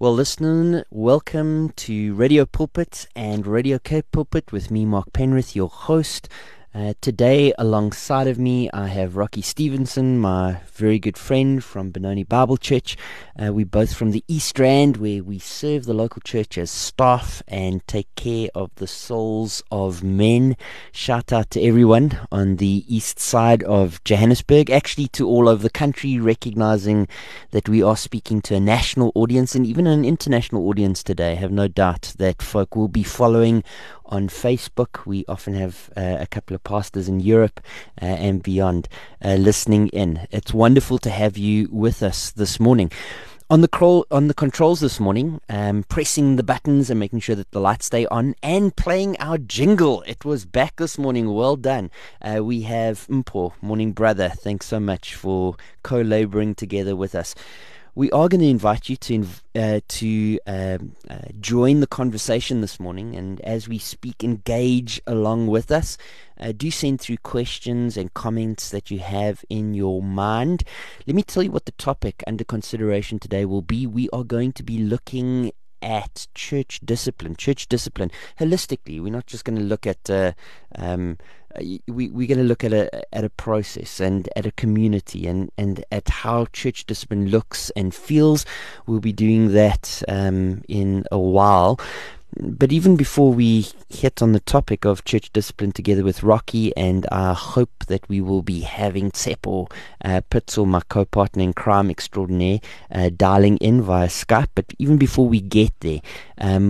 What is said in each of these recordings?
Well, listeners, welcome to Radio Pulpit and Radio Cape Pulpit with me, Mark Penrith, your host. Today, alongside of me, I have Rocky Stevenson, my very good friend from Benoni Bible Church. We're both from the East Rand, where we serve the local church as staff and take care of the souls of men. Shout out to everyone on the east side of Johannesburg, actually to all over the country, recognizing that we are speaking to a national audience and even an international audience today. I have no doubt that folk will be following on Facebook. We often have a couple of pastors in Europe and beyond listening in. It's wonderful to have you with us this morning. On the controls this morning, pressing the buttons and making sure that the lights stay on and playing our jingle. It was back this morning. Well done. We have Mpo, morning brother. Thanks so much for co-laboring together with us. We are going to invite you to join the conversation this morning, and as we speak, engage along with us. Do send through questions and comments that you have in your mind. Let me tell you what the topic under consideration today will be. We are going to be looking at church discipline holistically. We're not just going to look at we're going to look at a process and at a community and at how church discipline looks and feels. We'll be doing that in a while. But even before we hit on the topic of church discipline together with Rocky, and I hope that we will be having Tsepo Pitzel, my co-partner in crime extraordinaire, dialing in via Skype. But even before we get there,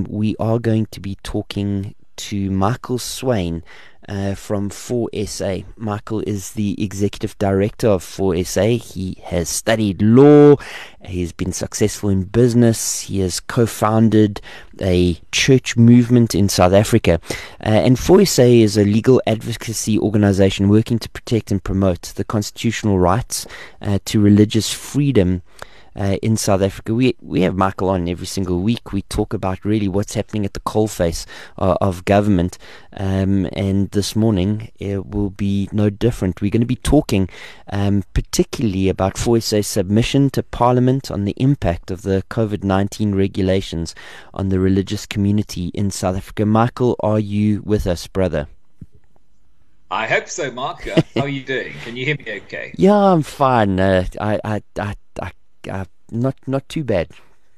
we are going to be talking to Michael Swain from FOR SA. Michael is the executive director of FOR SA. He has studied law. He's been successful in business. He has co-founded a church movement in South Africa. And FOR SA is a legal advocacy organization working to protect and promote the constitutional rights to religious freedom in South Africa. We have Michael on every single week. We talk about really what's happening at the coalface of government, and this morning it will be no different. We're going to be talking particularly about FOR SA's submission to Parliament on the impact of the COVID-19 regulations on the religious community in South Africa. Michael, are you with us, brother? I hope so, Mark. How are you doing? Can you hear me okay? Yeah, I'm fine. Not too bad.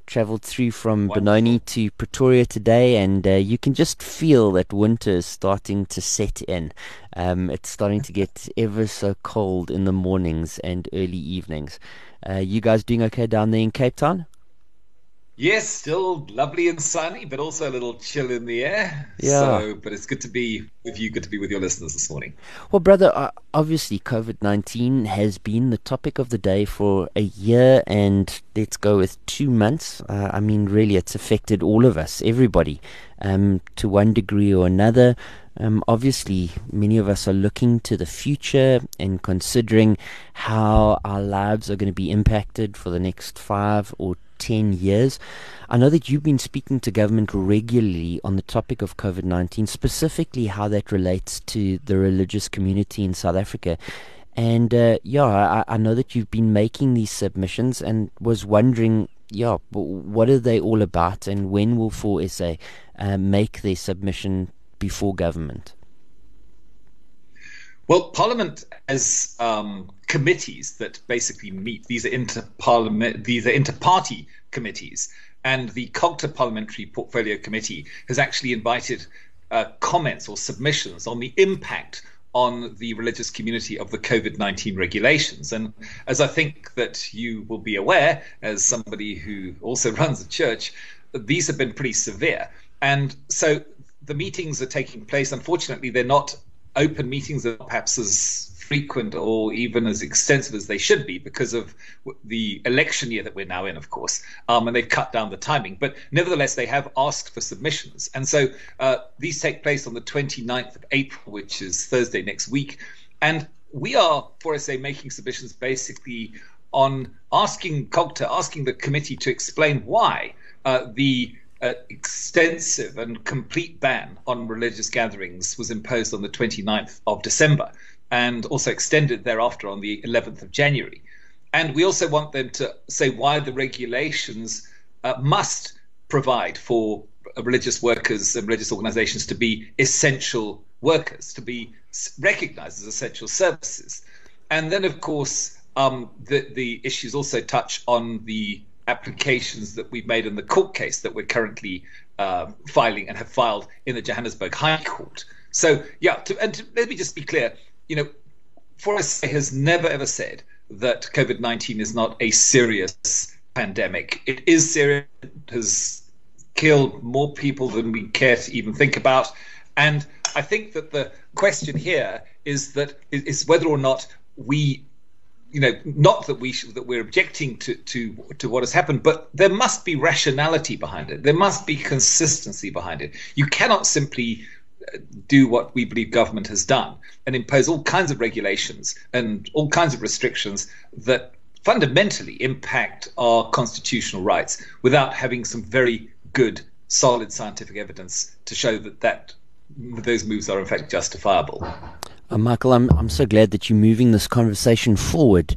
Travelled through from Benoni to Pretoria today, and you can just feel that winter is starting to set in. It's starting to get ever so cold in the mornings and early evenings. You guys doing okay down there in Cape Town? Yes, still lovely and sunny, but also a little chill in the air. Yeah. So, but it's good to be with you, good to be with your listeners this morning. Well, brother, obviously COVID-19 has been the topic of the day for a year and let's go with 2 months. I mean, really, it's affected all of us, everybody, to one degree or another. Obviously, many of us are looking to the future and considering how our lives are going to be impacted for the next 5 or 10 years. I know that you've been speaking to government regularly on the topic of COVID-19, specifically how that relates to the religious community in South Africa. And I know that you've been making these submissions and was wondering, what are they all about and when will FOR SA make their submission before government? Well, Parliament has committees that basically meet. These are inter-party committees, and the COGTA Parliamentary Portfolio Committee has actually invited comments or submissions on the impact on the religious community of the COVID-19 regulations. And as I think that you will be aware, as somebody who also runs a church, these have been pretty severe. And so the meetings are taking place. Unfortunately, they're not open meetings are perhaps as frequent or even as extensive as they should be because of the election year that we're now in, of course, and they've cut down the timing. But nevertheless, they have asked for submissions. And so these take place on the 29th of April, which is Thursday next week. And we are, FOR SA, making submissions basically on asking COGTA, asking the committee to explain why the extensive and complete ban on religious gatherings was imposed on the 29th of December and also extended thereafter on the 11th of January. And we also want them to say why the regulations must provide for religious workers and religious organizations to be essential workers, to be recognized as essential services. And then, of course, the issues also touch on the applications that we've made in the court case that we're currently filing and have filed in the Johannesburg High Court. So, yeah, let me just be clear, you know, FOR SA has never, ever said that COVID-19 is not a serious pandemic. It is serious. It has killed more people than we care to even think about. And I think that the question here is whether or not we, you know, not that we should, that we're objecting to what has happened, but there must be rationality behind it. There must be consistency behind it. You cannot simply do what we believe government has done and impose all kinds of regulations and all kinds of restrictions that fundamentally impact our constitutional rights without having some very good, solid scientific evidence to show that those moves are in fact justifiable. Michael, I'm so glad that you're moving this conversation forward,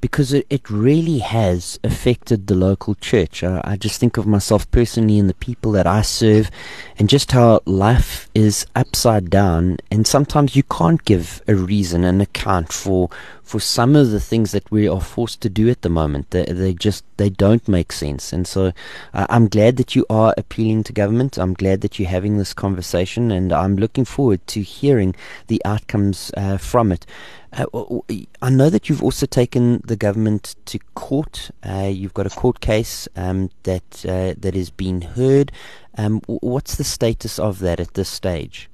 because it really has affected the local church. I just think of myself personally and the people that I serve and just how life is upside down, and sometimes you can't give a reason, an account for some of the things that we are forced to do at the moment. They don't make sense. And so I'm glad that you are appealing to government. I'm glad that you're having this conversation, and I'm looking forward to hearing the outcomes from it. I know that you've also taken the government to court. You've got a court case that is being heard. What's the status of that at this stage?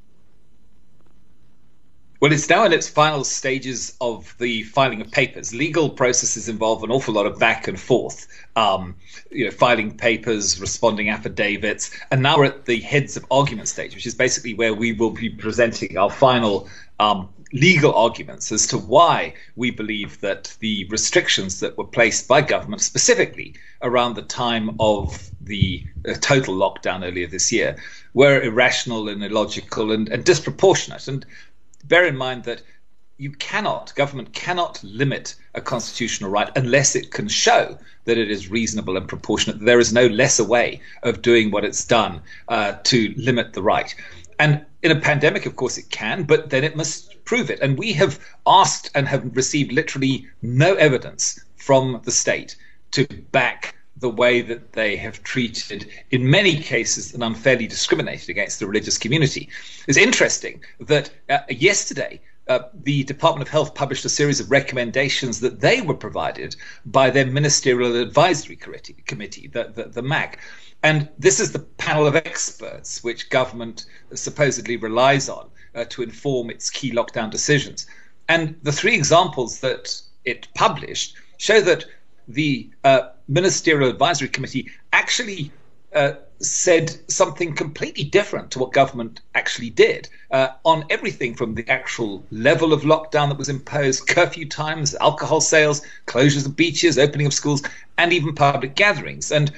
Well, it's now in its final stages of the filing of papers. Legal processes involve an awful lot of back and forth, you know, filing papers, responding affidavits, and now we're at the heads of argument stage, which is basically where we will be presenting our final legal arguments as to why we believe that the restrictions that were placed by government, specifically around the time of the total lockdown earlier this year, were irrational and illogical and disproportionate. And bear in mind that government cannot limit a constitutional right unless it can show that it is reasonable and proportionate. There is no lesser way of doing what it's done to limit the right. And in a pandemic, of course, it can, but then it must prove it. And we have asked and have received literally no evidence from the state to back the way that they have treated, in many cases, and unfairly discriminated against the religious community. It's interesting that yesterday, the Department of Health published a series of recommendations that they were provided by their Ministerial Advisory Committee, the MAC. And this is the panel of experts which government supposedly relies on to inform its key lockdown decisions. And the three examples that it published show that the Ministerial Advisory Committee actually said something completely different to what government actually did on everything from the actual level of lockdown that was imposed, curfew times, alcohol sales, closures of beaches, opening of schools, and even public gatherings. And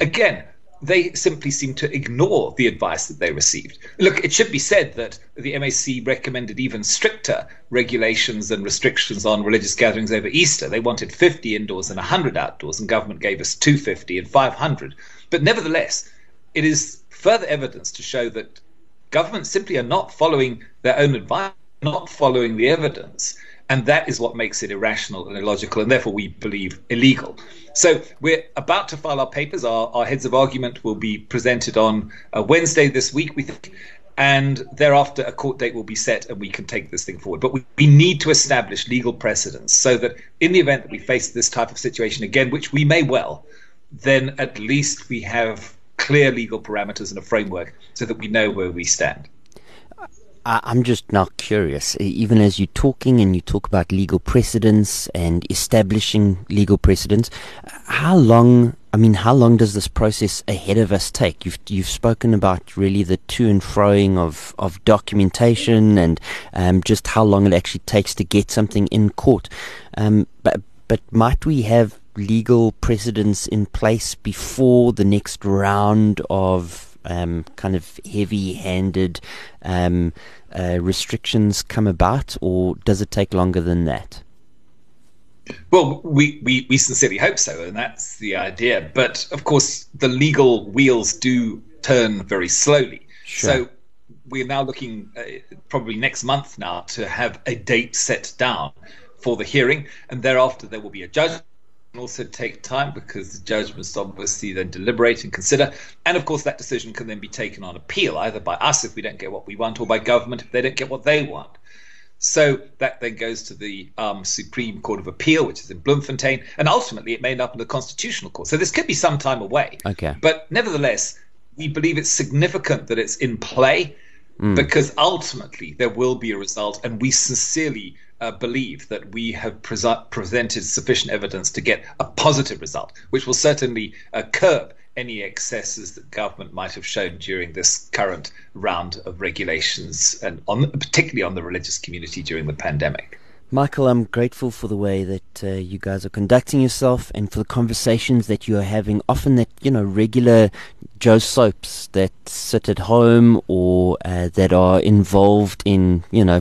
again, they simply seem to ignore the advice that they received. Look, it should be said that the MAC recommended even stricter regulations and restrictions on religious gatherings over Easter. They wanted 50 indoors and 100 outdoors, and government gave us 250 and 500. But nevertheless, it is further evidence to show that governments simply are not following their own advice, not following the evidence. And that is what makes it irrational and illogical, and therefore we believe illegal. So we're about to file our papers. Our heads of argument will be presented on Wednesday this week, we think, and thereafter a court date will be set and we can take this thing forward. But we need to establish legal precedents so that in the event that we face this type of situation again, which we may well, then at least we have clear legal parameters and a framework so that we know where we stand. I'm just now curious, even as you're talking and you talk about legal precedents and establishing legal precedents, how long does this process ahead of us take? You've spoken about really the to and froing of documentation and just how long it actually takes to get something in court. But might we have legal precedents in place before the next round of kind of heavy-handed restrictions come about, or does it take longer than that? Well, we sincerely hope so, and that's the idea. But, of course, the legal wheels do turn very slowly. Sure. So we're now looking probably next month now to have a date set down for the hearing, and thereafter there will be a judgment. And also take time, because the judge must obviously then deliberate and consider, and of course that decision can then be taken on appeal, either by us if we don't get what we want, or by government if they don't get what they want. So that then goes to the Supreme Court of Appeal, which is in Bloemfontein, and ultimately it may end up in the Constitutional Court. So this could be some time away. Okay. But nevertheless, we believe it's significant that it's in play, because ultimately there will be a result, and we sincerely believe that we have presented sufficient evidence to get a positive result, which will certainly curb any excesses that government might have shown during this current round of regulations, and particularly on the religious community during the pandemic. Michael, I'm grateful for the way that you guys are conducting yourself, and for the conversations that you are having, often that, you know, regular Joe Soaps that sit at home or that are involved in, you know,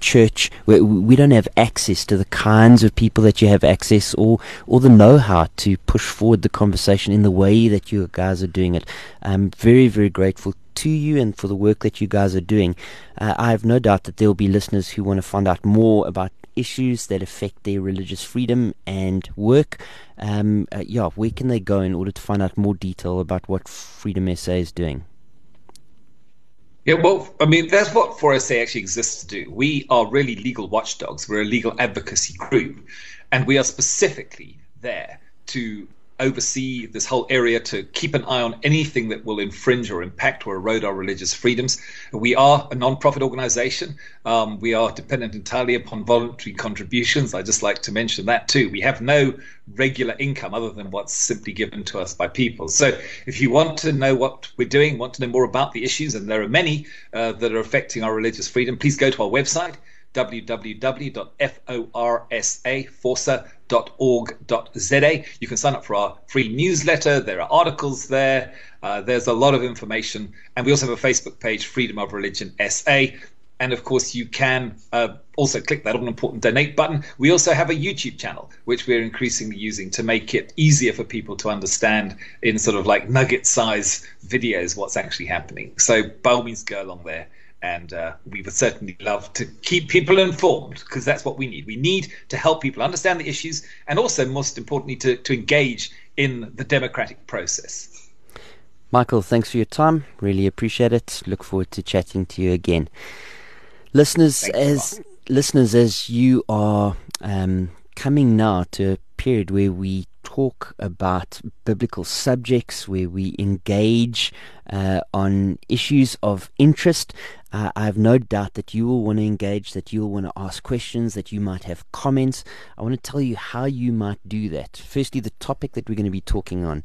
church, where we don't have access to the kinds of people that you have access, or the know-how to push forward the conversation in the way that you guys are doing it. I'm very, very grateful to you and for the work that you guys are doing. I have no doubt that there will be listeners who want to find out more about issues that affect their religious freedom and work. Where can they go in order to find out more detail about what Freedom SA is doing? Yeah, well, I mean, that's what FOR SA actually exists to do. We are really legal watchdogs. We're a legal advocacy group, and we are specifically there to oversee this whole area, to keep an eye on anything that will infringe or impact or erode our religious freedoms. We are a non-profit organization. We are dependent entirely upon voluntary contributions. I just like to mention that too. We have no regular income other than what's simply given to us by people. So if you want to know what we're doing, want to know more about the issues, and there are many that are affecting our religious freedom, please go to our website, www.forsa.org.za. You can sign up for our free newsletter. There are articles there. There's a lot of information. And we also have a Facebook page, Freedom of Religion SA. And of course, you can also click that all-important donate button. We also have a YouTube channel, which we're increasingly using to make it easier for people to understand in sort of like nugget-size videos what's actually happening. So by all means, go along there. And we would certainly love to keep people informed, because that's what we need. We need to help people understand the issues, and also, most importantly, to engage in the democratic process. Michael, thanks for your time. Really appreciate it. Look forward to chatting to you again. Listeners, as you are coming now to a period where we talk about biblical subjects, where we engage on issues of interest, I have no doubt that you will want to engage, that you will want to ask questions, that you might have comments. I want to tell you how you might do that. Firstly, the topic that we're going to be talking on.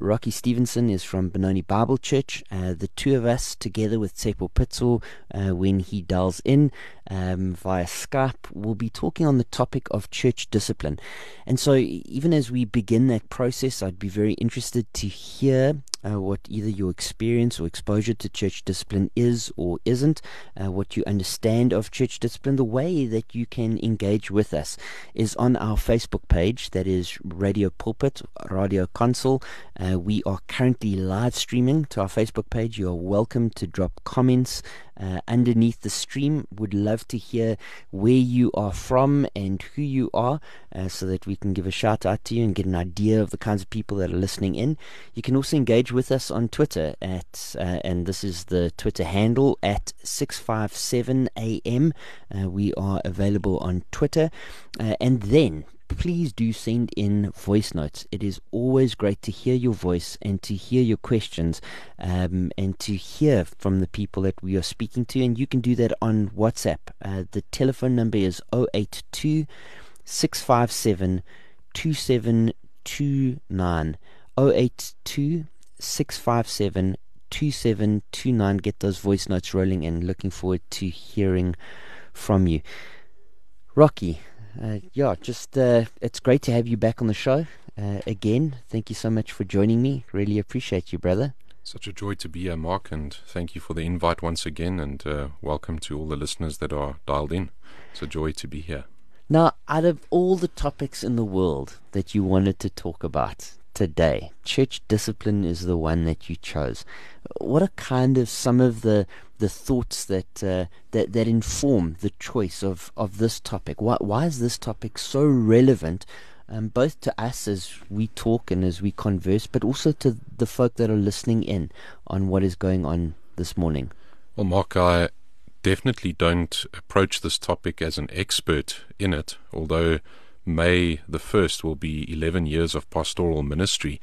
Rocky Stevenson is from Benoni Bible Church. The two of us, together with Tsepo Pitzel, when he dials in via Skype, will be talking on the topic of church discipline. And so even as we begin that process, I'd be very interested to hear what either your experience or exposure to church discipline is or isn't, what you understand of church discipline. The way that you can engage with us is on our Facebook page, that is Radio Pulpit, Radio Console. We are currently live streaming to our Facebook page. You are welcome to drop comments underneath the stream. Would love to hear where you are from and who you are, so that we can give a shout out to you and get an idea of the kinds of people that are listening in. You can also engage with us on Twitter at and this is the Twitter handle at 657am. We are available on Twitter, and then please do send in voice notes. It is always great to hear your voice and to hear your questions, and to hear from the people that we are speaking to. And you can do that on WhatsApp. The telephone number is 082-657-2729. 082-657-2729. Get those voice notes rolling, and looking forward to hearing from you. Rocky, it's great to have you back on the show again. Thank you so much for joining me. Really appreciate you, brother. Such a joy to be here, Mark, and thank you for the invite once again, and welcome to all the listeners that are dialed in. It's a joy to be here. Now, out of all the topics in the world that you wanted to talk about today, church discipline is the one that you chose. What are kind of some of the thoughts that inform the choice of this topic? Why is this topic so relevant, both to us as we talk and as we converse, but also to the folk that are listening in on what is going on this morning? Well, Mark, I definitely don't approach this topic as an expert in it, although May the 1st will be 11 years of pastoral ministry,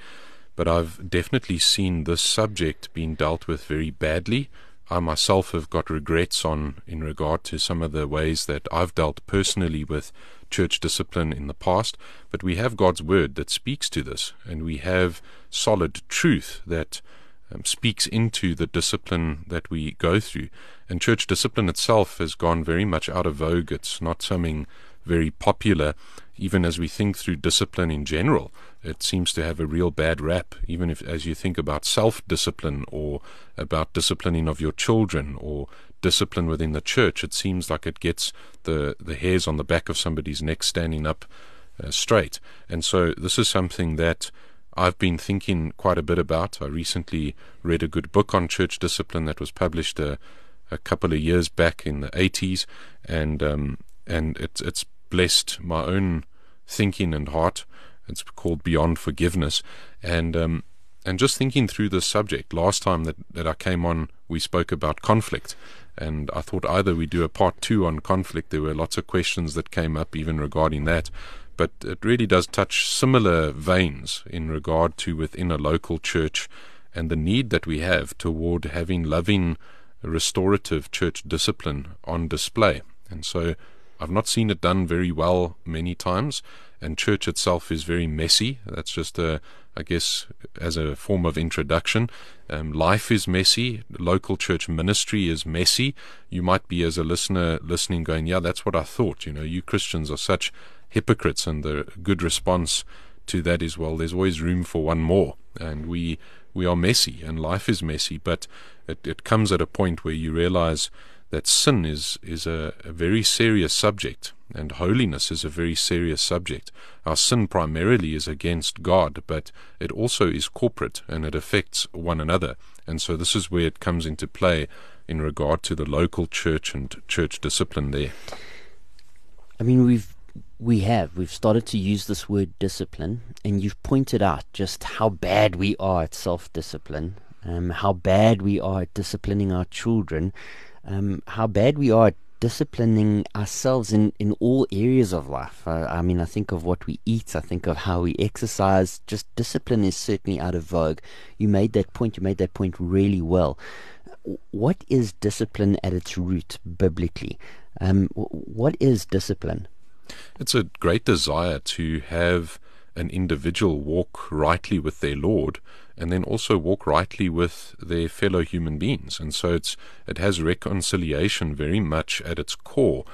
but I've definitely seen this subject being dealt with very badly. I myself have got regrets in regard to some of the ways that I've dealt personally with church discipline in the past, but we have God's word that speaks to this, and we have solid truth that speaks into the discipline that we go through. And church discipline itself has gone very much out of vogue. It's not something very popular. Even as we think through discipline in general, it seems to have a real bad rap, even if as you think about self-discipline or about disciplining of your children or discipline within the church, it seems like it gets the hairs on the back of somebody's neck standing up straight. And so this is something that I've been thinking quite a bit about. I recently read a good book on church discipline that was published a couple of years back in the 80s, and it's blessed my own thinking and heart. It's called Beyond Forgiveness, and just thinking through this subject. Last time that I came on, we spoke about conflict, and I thought either we do a part 2 on conflict. There were lots of questions that came up even regarding that, but it really does touch similar veins in regard to within a local church and the need that we have toward having loving, restorative church discipline on display. And so I've not seen it done very well many times, and church itself is very messy. That's just, I guess, as a form of introduction. Life is messy. Local church ministry is messy. You might be, as a listener, listening going, yeah, that's what I thought. You know, you Christians are such hypocrites. And the good response to that is, well, there's always room for one more. And we are messy, and life is messy. But it comes at a point where you realize that sin is a very serious subject, and holiness is a very serious subject. Our sin primarily is against God, but it also is corporate, and it affects one another. And so this is where it comes into play in regard to the local church and church discipline there. I mean, we've started to use this word discipline, and you've pointed out just how bad we are at self-discipline, how bad we are at disciplining our children, how bad we are at disciplining ourselves in all areas of life. I mean, I think of what we eat, I think of how we exercise. Just discipline is certainly out of vogue. You made that point really well. What is discipline at its root biblically? What is discipline? It's a great desire to have an individual walk rightly with their Lord, and then also walk rightly with their fellow human beings. And so it has reconciliation very much at its core.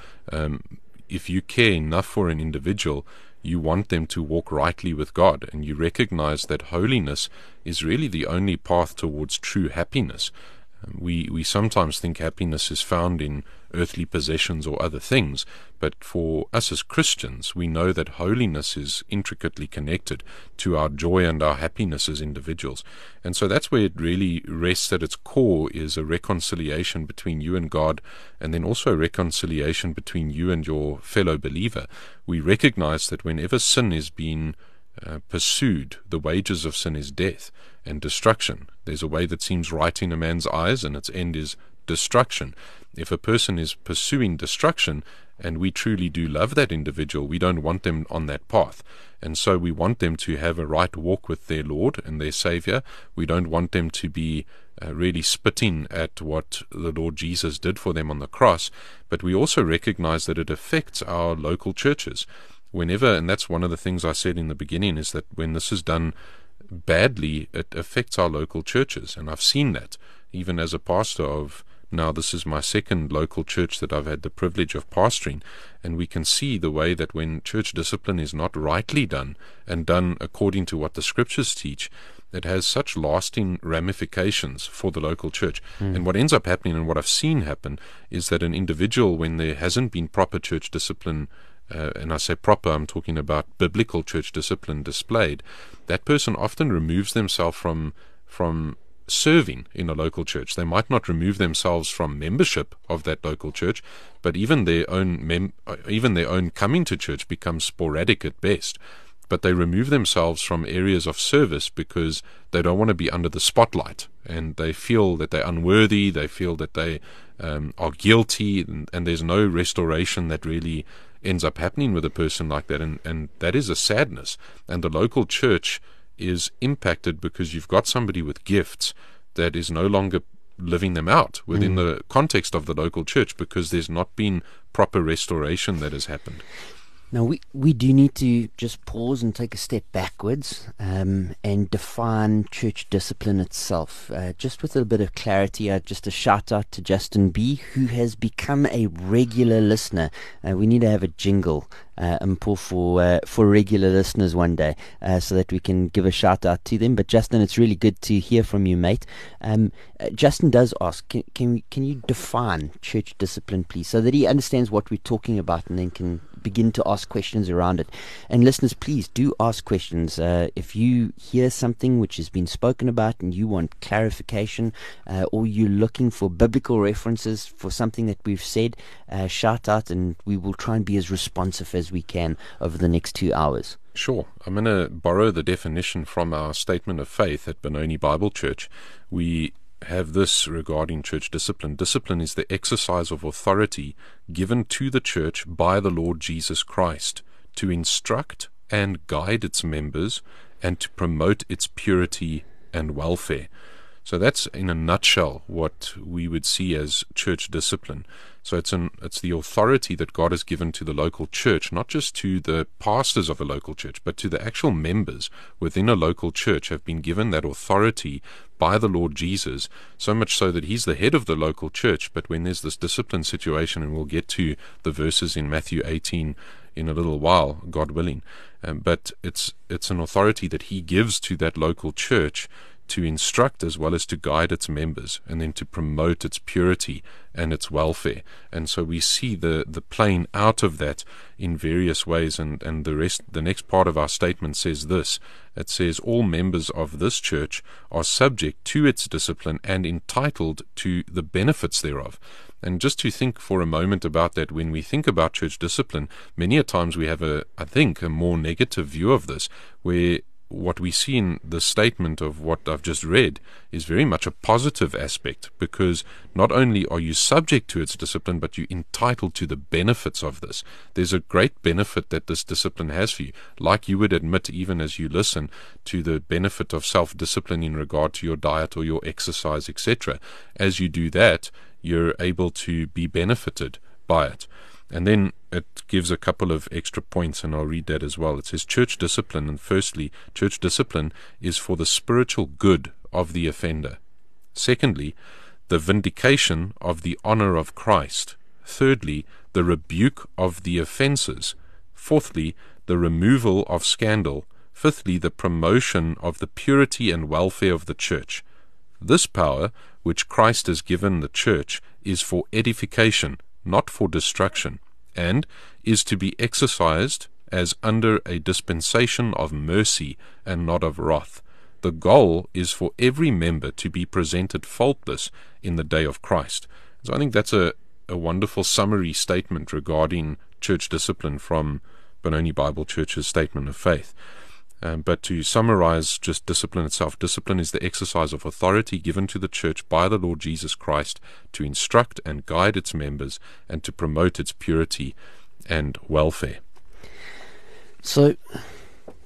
If you care enough for an individual, you want them to walk rightly with God, and you recognize that holiness is really the only path towards true happiness. We sometimes think happiness is found in earthly possessions or other things, but for us as Christians, we know that holiness is intricately connected to our joy and our happiness as individuals. And so that's where it really rests at its core, is a reconciliation between you and God, and then also reconciliation between you and your fellow believer. We recognize that whenever sin is being pursued, the wages of sin is death and destruction. There's a way that seems right in a man's eyes, and its end is destruction. If a person is pursuing destruction, and we truly do love that individual, we don't want them on that path. And so we want them to have a right walk with their Lord and their Savior. We don't want them to be really spitting at what the Lord Jesus did for them on the cross. But we also recognize that it affects our local churches. Whenever, and that's one of the things I said in the beginning, is that when this is done badly, it affects our local churches. And I've seen that even as a pastor of, now this is my second local church that I've had the privilege of pastoring, and we can see the way that when church discipline is not rightly done and done according to what the scriptures teach, it has such lasting ramifications for the local church. And what ends up happening, and what I've seen happen, is that an individual, when there hasn't been proper church discipline and I say proper, I'm talking about biblical church discipline displayed, that person often removes themselves from serving in a local church. They might not remove themselves from membership of that local church, but even their own even their own coming to church becomes sporadic at best. But they remove themselves from areas of service because they don't want to be under the spotlight, and they feel that they're unworthy, they feel that they are guilty, and there's no restoration that really ends up happening with a person like that, and that is a sadness. And the local church is impacted because you've got somebody with gifts that is no longer living them out within the context of the local church because there's not been proper restoration that has happened. Now, we do need to just pause and take a step backwards and define church discipline itself. Just with a bit of clarity, just a shout out to Justin B, who has become a regular listener. We need to have a jingle for regular listeners one day so that we can give a shout out to them. But Justin, it's really good to hear from you, mate. Justin does ask, can you define church discipline, please, so that he understands what we're talking about and then can begin to ask questions around it. And listeners, please do ask questions. If you hear something which has been spoken about and you want clarification, or you're looking for biblical references for something that we've said, shout out, and we will try and be as responsive as we can over the next 2 hours. Sure. I'm going to borrow the definition from our statement of faith at Benoni Bible Church. We have this regarding church discipline. Discipline is the exercise of authority given to the church by the Lord Jesus Christ to instruct and guide its members and to promote its purity and welfare. So that's in a nutshell what we would see as church discipline. So it's the authority that God has given to the local church, not just to the pastors of a local church, but to the actual members within a local church have been given that authority by the Lord Jesus, so much so that he's the head of the local church. But when there's this discipline situation, and we'll get to the verses in Matthew 18 in a little while, God willing, but it's an authority that he gives to that local church to instruct as well as to guide its members, and then to promote its purity and its welfare. And so we see the playing out of that in various ways, and the next part of our statement says this. It says, all members of this church are subject to its discipline and entitled to the benefits thereof. And just to think for a moment about that, when we think about church discipline, many a times we have a more negative view of this, where what we see in the statement of what I've just read is very much a positive aspect, because not only are you subject to its discipline, but you're entitled to the benefits of this. There's a great benefit that this discipline has for you, like you would admit even as you listen to the benefit of self-discipline in regard to your diet or your exercise, etc. As you do that, you're able to be benefited by it. And then it gives a couple of extra points, and I'll read that as well. It says church discipline, and firstly, church discipline is for the spiritual good of the offender. Secondly, the vindication of the honor of Christ. Thirdly, the rebuke of the offenses. Fourthly, the removal of scandal. Fifthly, the promotion of the purity and welfare of the church. This power, which Christ has given the church, is for edification, not for destruction, and is to be exercised as under a dispensation of mercy and not of wrath. The goal is for every member to be presented faultless in the day of Christ. So I think that's a wonderful summary statement regarding church discipline from Benoni Bible Church's statement of faith. But to summarize just discipline itself, discipline is the exercise of authority given to the church by the Lord Jesus Christ to instruct and guide its members and to promote its purity and welfare. So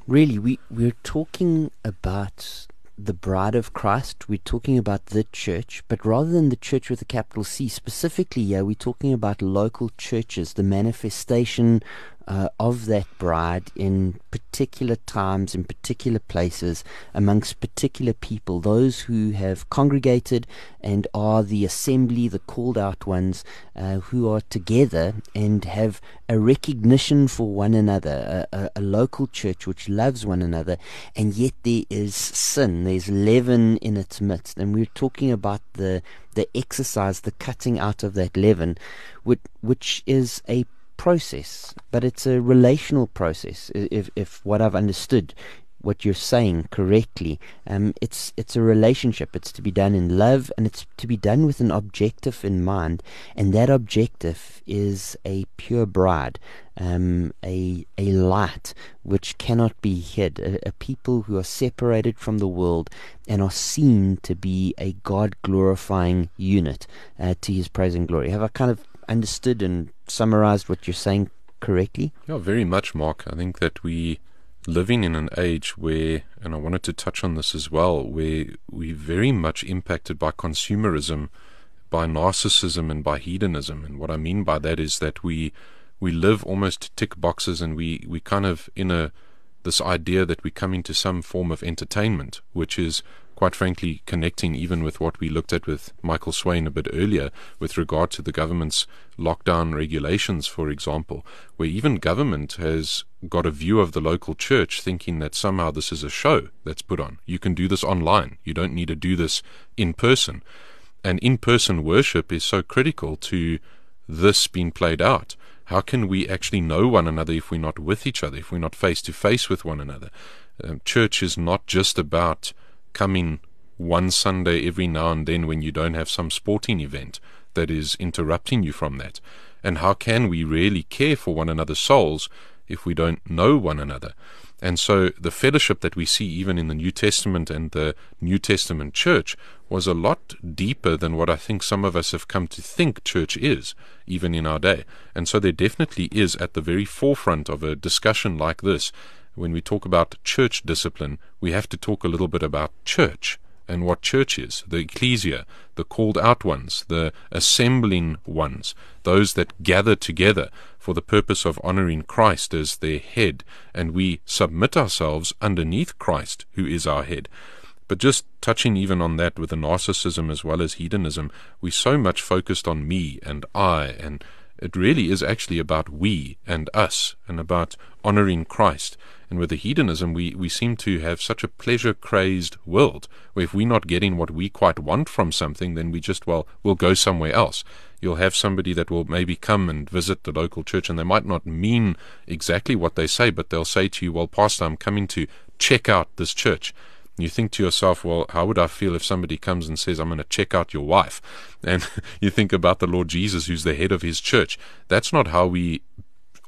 really, we're talking about the bride of Christ, we're talking about the church, but rather than the church with a capital C specifically here, we're talking about local churches, the manifestation of that bride in particular times, in particular places, amongst particular people, those who have congregated and are the assembly, the called out ones, who are together and have a recognition for one another, a local church which loves one another, and yet there is sin, there's leaven in its midst. And we're talking about the exercise, the cutting out of that leaven, which is a process, but it's a relational process. If what I've understood, what you're saying correctly, it's a relationship. It's to be done in love, and it's to be done with an objective in mind, and that objective is a pure bride, a light which cannot be hid, a people who are separated from the world and are seen to be a God-glorifying unit to His praise and glory. Have I kind of understood and summarized what you're saying correctly? Yeah, very much, Mark. I think that we living in an age where, and I wanted to touch on this as well, where we're very much impacted by consumerism, by narcissism, and by hedonism. And what I mean by that is that we live almost to tick boxes, and we kind of in this idea that we come into some form of entertainment, which is quite frankly connecting even with what we looked at with Michael Swain a bit earlier with regard to the government's lockdown regulations, for example, where even government has got a view of the local church thinking that somehow this is a show that's put on. You can do this online. You don't need to do this in person. And in-person worship is so critical to this being played out. How can we actually know one another if we're not with each other, if we're not face-to-face with one another? Church is not just about coming one Sunday every now and then when you don't have some sporting event that is interrupting you from that. And how can we really care for one another's souls if we don't know one another? And so the fellowship that we see even in the New Testament and the New Testament church was a lot deeper than what I think some of us have come to think church is, even in our day. And so there definitely is at the very forefront of a discussion like this, when we talk about church discipline, we have to talk a little bit about church and what church is, the ecclesia, the called out ones, the assembling ones, those that gather together for the purpose of honoring Christ as their head, and we submit ourselves underneath Christ, who is our head. But just touching even on that with the narcissism as well as hedonism, we so much focused on me and I, and it really is actually about we and us and about honoring Christ. And with the hedonism, we seem to have such a pleasure-crazed world where if we're not getting what we quite want from something, then we just, well, we'll go somewhere else. You'll have somebody that will maybe come and visit the local church, and they might not mean exactly what they say, but they'll say to you, well, Pastor, I'm coming to check out this church. You think to yourself, well, how would I feel if somebody comes and says, I'm going to check out your wife? And you think about the Lord Jesus, who's the head of his church. That's not how we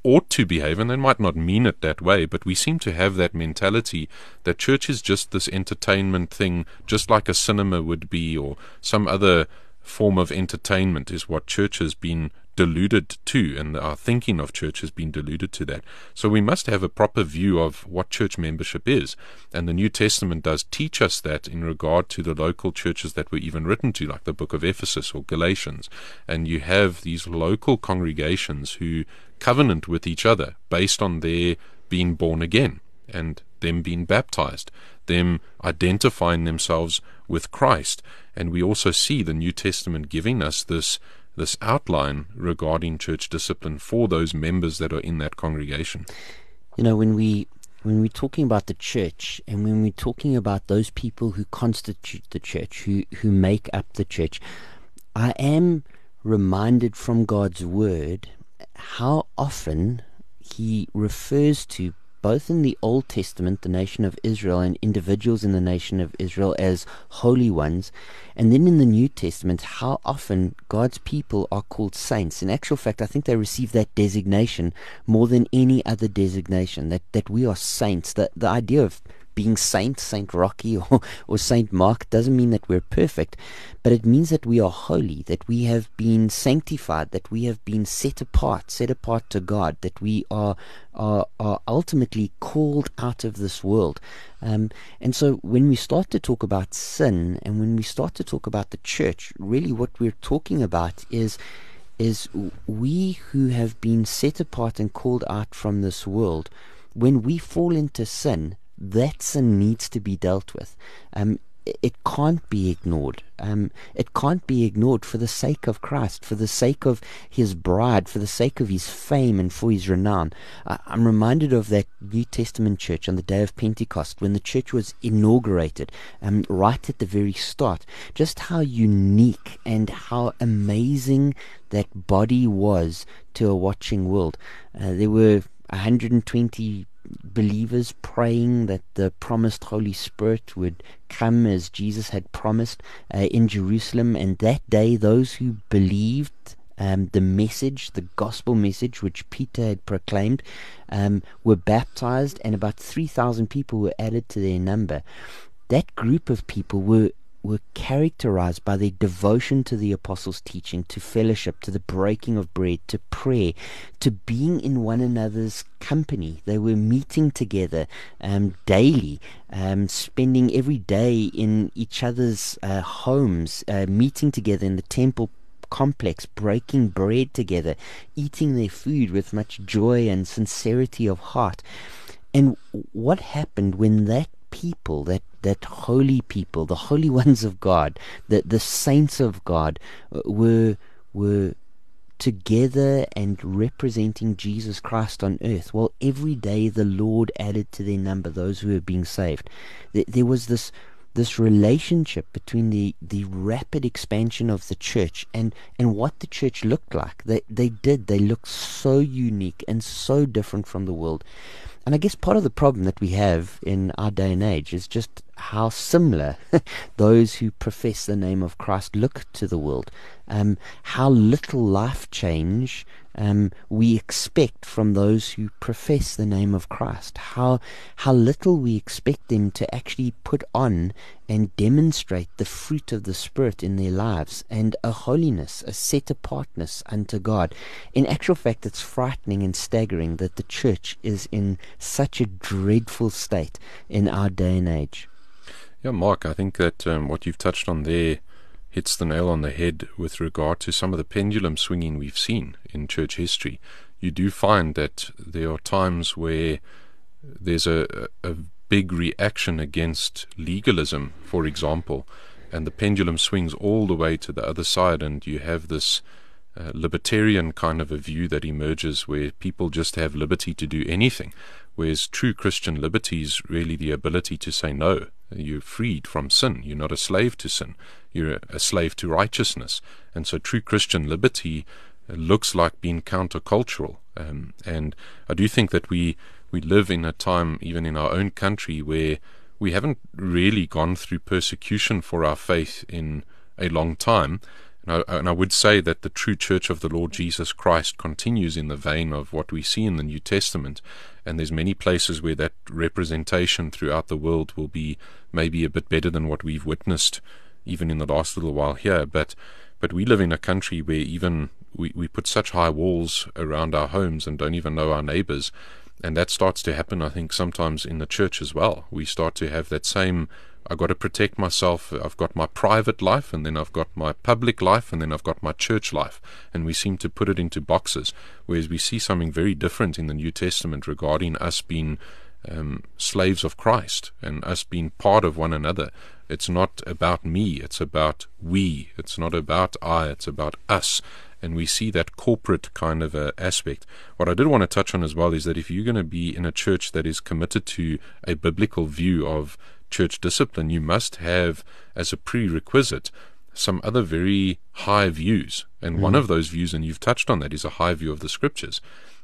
ought to behave, and they might not mean it that way, but we seem to have that mentality that church is just this entertainment thing, just like a cinema would be, or some other form of entertainment is what church has been deluded to, and our thinking of church has been deluded to that. So we must have a proper view of what church membership is, and the New Testament does teach us that in regard to the local churches that were even written to, like the book of Ephesus or Galatians, and you have these local congregations who covenant with each other based on their being born again and them being baptized, them identifying themselves with Christ. And we also see the New Testament giving us this outline regarding church discipline for those members that are in that congregation. You know, when we're talking about the church, and when we're talking about those people who constitute the church, who make up the church, I am reminded from God's word how often He refers to, both in the Old Testament, the nation of Israel and individuals in the nation of Israel as holy ones, and then in the New Testament, how often God's people are called saints. In actual fact, I think they receive that designation more than any other designation, that we are saints. The idea of being Saint Rocky or Saint Mark doesn't mean that we're perfect, but it means that we are holy, that we have been sanctified, that we have been set apart to God, that we are ultimately called out of this world. And so when we start to talk about sin, and when we start to talk about the church, really what we're talking about is we who have been set apart and called out from this world. When we fall into sin, that sin needs to be dealt with. it can't be ignored. It can't be ignored for the sake of Christ, for the sake of his bride, for the sake of his fame and for his renown. I'm reminded of that New Testament church on the day of Pentecost, when the church was inaugurated, right at the very start, just how unique and how amazing that body was to a watching world. There were 120 believers praying that the promised Holy Spirit would come as Jesus had promised in Jerusalem. And that day, those who believed the message, the gospel message which Peter had proclaimed, were baptized, and about 3,000 people were added to their number. That group of people were characterized by their devotion to the apostles' teaching, to fellowship, to the breaking of bread, to prayer, to being in one another's company. They were meeting together daily, spending every day in each other's homes, meeting together in the temple complex, breaking bread together, eating their food with much joy and sincerity of heart. And what happened when that people, that holy people, the holy ones of God, the saints of God, were together and representing Jesus Christ on earth? Well, every day the Lord added to their number those who were being saved. There was this relationship between the rapid expansion of the church and what the church looked like. They looked so unique and so different from the world. And I guess part of the problem that we have in our day and age is just how similar those who profess the name of Christ look to the world. How little life change we expect from those who profess the name of Christ. How little we expect them to actually put on and demonstrate the fruit of the Spirit in their lives, and a holiness, a set-apartness unto God. In actual fact, it's frightening and staggering that the church is in such a dreadful state in our day and age. Yeah, Mark, I think that what you've touched on there hits the nail on the head with regard to some of the pendulum swinging we've seen in church history. You do find that there are times where there's a big reaction against legalism, for example, and the pendulum swings all the way to the other side, and you have this libertarian kind of a view that emerges where people just have liberty to do anything, whereas true Christian liberty is really the ability to say no. You're freed from sin. You're not a slave to sin. You're a slave to righteousness. And so true Christian liberty looks like being countercultural. And I do think that we live in a time, even in our own country, where we haven't really gone through persecution for our faith in a long time. And I would say that the true church of the Lord Jesus Christ continues in the vein of what we see in the New Testament, and there's many places where that representation throughout the world will be maybe a bit better than what we've witnessed even in the last little while here, but we live in a country where even we put such high walls around our homes and don't even know our neighbors, and that starts to happen, I think, sometimes in the church as well. We start to have that same, I've got to protect myself, I've got my private life, and then I've got my public life, and then I've got my church life. And we seem to put it into boxes, whereas we see something very different in the New Testament regarding us being slaves of Christ and us being part of one another. It's not about me, it's about we. It's not about I, it's about us. And we see that corporate kind of a aspect. What I did want to touch on as well is that if you're going to be in a church that is committed to a biblical view of church discipline, you must have as a prerequisite some other very high views, and one of those views, and you've touched on that, is a high view of the scriptures.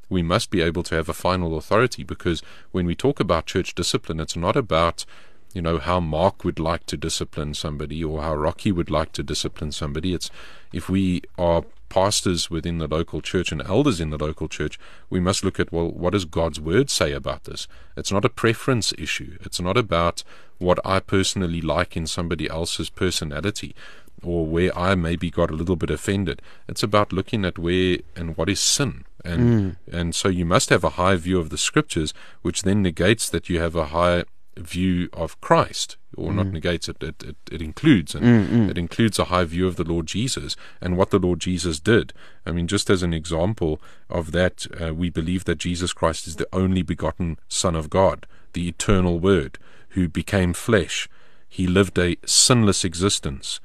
We must be able to have a final authority, because when we talk about church discipline, it's not about, you know, how Mark would like to discipline somebody or how Rocky would like to discipline somebody. It's if we are pastors within the local church and elders in the local church, we must look at, well, what does God's word say about this? It's not a preference issue. It's not about what I personally like in somebody else's personality or where I maybe got a little bit offended. It's about looking at where and what is sin. And so you must have a high view of the scriptures, which then negates that you have a high view of Christ, or not negates it, it includes, and it includes a high view of the Lord Jesus and what the Lord Jesus did. I mean, just as an example of that, we believe that Jesus Christ is the only begotten Son of God, the eternal Word, who became flesh. he lived a sinless existence,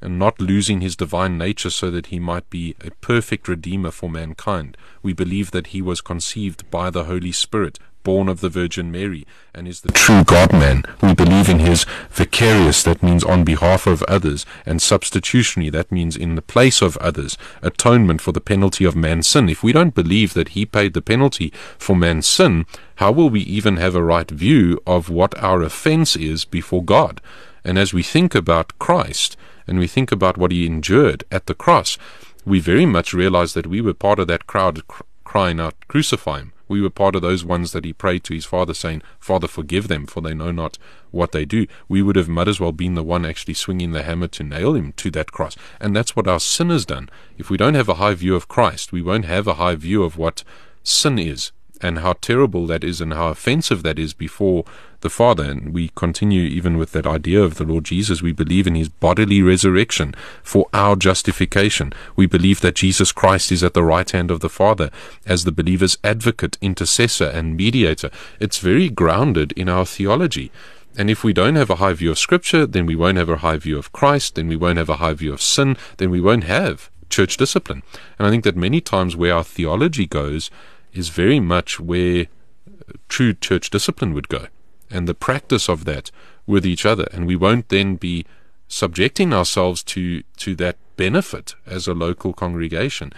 and not losing his divine nature so that he might be a perfect redeemer for mankind. We believe that he was conceived by the Holy Spirit, born of the Virgin Mary, and is the true God-man. We believe in his vicarious, that means on behalf of others, and substitutionary, that means in the place of others, atonement for the penalty of man's sin. If we don't believe that he paid the penalty for man's sin, how will we even have a right view of what our offense is before God? And as we think about Christ, and we think about what he endured at the cross, we very much realize that we were part of that crowd crying out, "Crucify him." We were part of those ones that he prayed to his Father, saying, "Father, forgive them, for they know not what they do." We would have might as well been the one actually swinging the hammer to nail him to that cross. And that's what our sin has done. If we don't have a high view of Christ, we won't have a high view of what sin is, and how terrible that is, and how offensive that is before the Father. And we continue even with that idea of the Lord Jesus. We believe in his bodily resurrection for our justification. We believe that Jesus Christ is at the right hand of the Father as the believer's advocate, intercessor, and mediator. It's very grounded in our theology. And if we don't have a high view of Scripture, then we won't have a high view of Christ, then we won't have a high view of sin, then we won't have church discipline. And I think that many times where our theology goes is very much where true church discipline would go, and the practice of that with each other. And we won't then be subjecting ourselves to that benefit as a local congregation.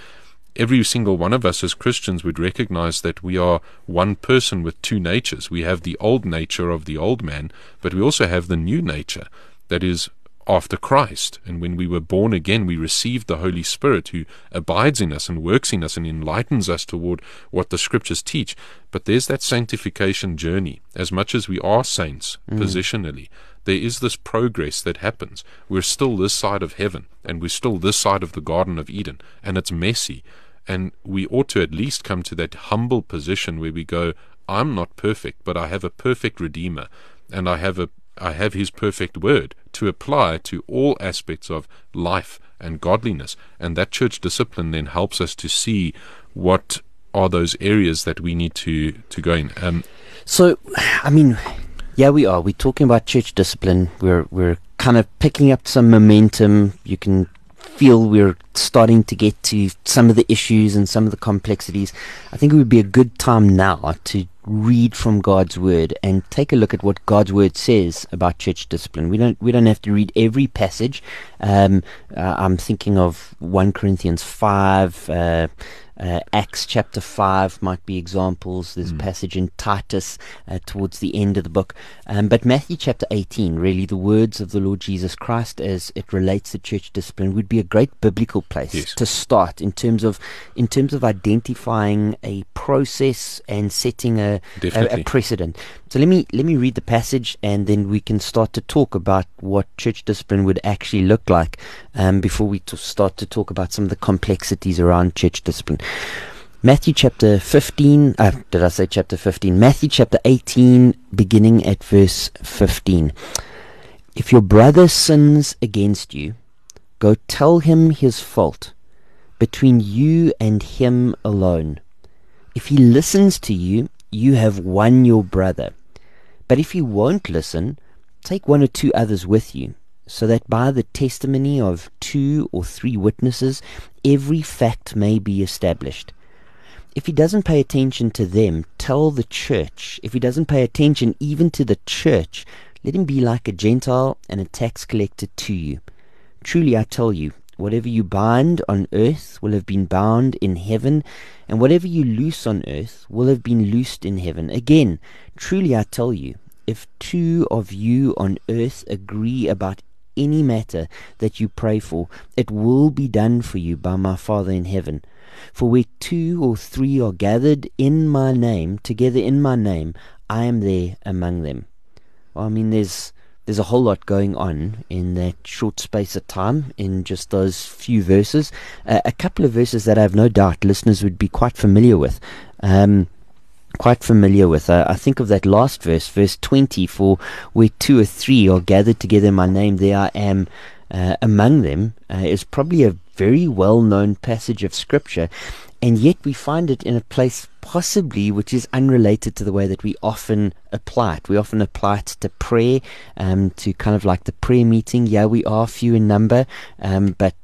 Every single one of us as Christians would recognize that we are one person with two natures. We have the old nature of the old man, but we also have the new nature that is after Christ. And when we were born again, we received the Holy Spirit, who abides in us and works in us and enlightens us toward what the Scriptures teach. But there's that sanctification journey. As much as we are saints positionally, there is this progress that happens. We're still this side of heaven, and we're still this side of the Garden of Eden, and it's messy. And we ought to at least come to that humble position where we go, I'm not perfect, but I have a perfect Redeemer, and I have his perfect word to apply to all aspects of life and godliness. And that church discipline then helps us to see what are those areas that we need to go in. So, I mean, yeah, we are. We're talking about church discipline. We're kind of picking up some momentum. You can feel we're starting to get to some of the issues and some of the complexities. I think it would be a good time now to read from God's Word and take a look at what God's Word says about church discipline. We don't have to read every passage. I'm thinking of 1 Corinthians 5, Acts chapter 5 might be examples. There's a passage in Titus towards the end of the book. But Matthew chapter 18, really the words of the Lord Jesus Christ as it relates to church discipline, would be a great biblical place to start in terms of identifying a process and setting a precedent. So let me read the passage, and then we can start to talk about what church discipline would actually look like before we start to talk about some of the complexities around church discipline. Matthew chapter 15, did I say chapter 15? Matthew chapter 18, beginning at verse 15. If your brother sins against you, go tell him his fault between you and him alone. If he listens to you, you have won your brother. But if he won't listen, take one or two others with you, so that by the testimony of two or three witnesses, every fact may be established. If he doesn't pay attention to them, tell the church. If he doesn't pay attention even to the church, let him be like a Gentile and a tax collector to you. Truly I tell you, whatever you bind on earth will have been bound in heaven, and whatever you loose on earth will have been loosed in heaven. Again, truly I tell you, if two of you on earth agree about any matter that you pray for, it will be done for you by my Father in heaven. For where two or three are gathered in my name, together in my name, I am there among them. Well, I mean, there's a whole lot going on in that short space of time, in just those few verses. A couple of verses that I have no doubt listeners would be quite familiar with. I think of that last verse, verse 20, for where two or three are gathered together in my name, there I am among them, is probably a very well-known passage of Scripture. and yet we find it in a place possibly which is unrelated to the way that we often apply it. We often apply it to prayer, to kind of like the prayer meeting. Yeah, we are few in number, but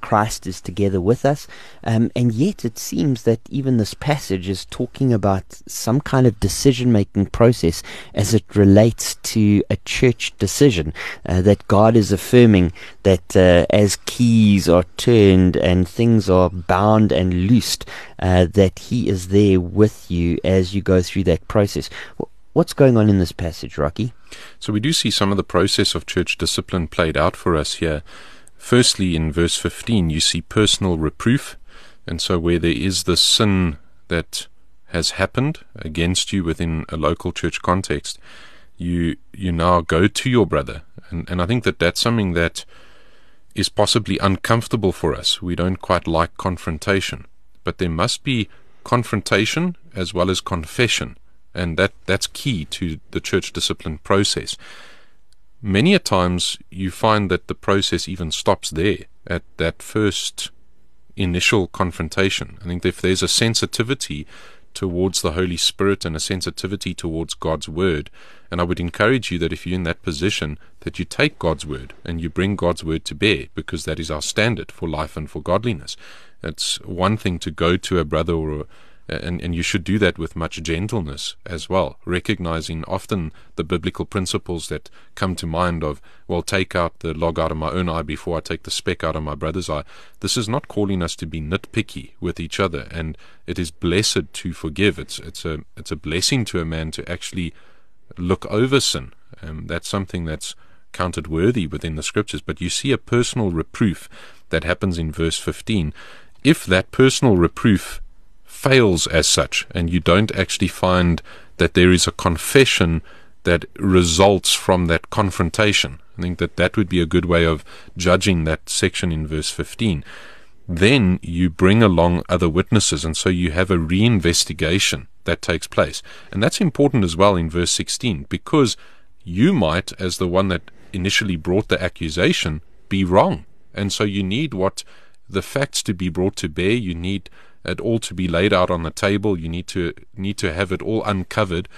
Christ is together with us. And yet it seems that even this passage is talking about some kind of decision-making process as it relates to a church decision, that God is affirming that as keys are turned and things are bound and loosed, that he is there with you as you go through that process. What's going on in this passage, Rocky? So we do see some of the process of church discipline played out for us here. Firstly, in verse 15, you see personal reproof, and so where there is the sin that has happened against you within a local church context, you now go to your brother, and I think that that's something that is possibly uncomfortable for us. We don't quite like confrontation, but there must be confrontation as well as confession, and that's key to the church discipline process. Many a times you find that the process even stops there at that first initial confrontation. I think if there's a sensitivity towards the Holy Spirit and a sensitivity towards God's Word, and I would encourage you that if you're in that position, that you take God's Word and you bring God's Word to bear, because that is our standard for life and for godliness. It's one thing to go to a brother and you should do that with much gentleness as well, recognizing often the biblical principles that come to mind of, well, take out the log out of my own eye before I take the speck out of my brother's eye. This is not calling us to be nitpicky with each other, and it is blessed to forgive. It's a blessing to a man to actually look over sin. That's something that's counted worthy within the scriptures. But you see a personal reproof that happens in verse 15. If that personal reproof fails as such, and you don't actually find that there is a confession that results from that confrontation, I think that would be a good way of judging that section in verse 15. Then you bring along other witnesses, and so you have a reinvestigation that takes place. And that's important as well in verse 16, because you might, as the one that initially brought the accusation, be wrong. And so you need the facts to be brought to bear. You need it all to be laid out on the table. You need to have it all uncovered,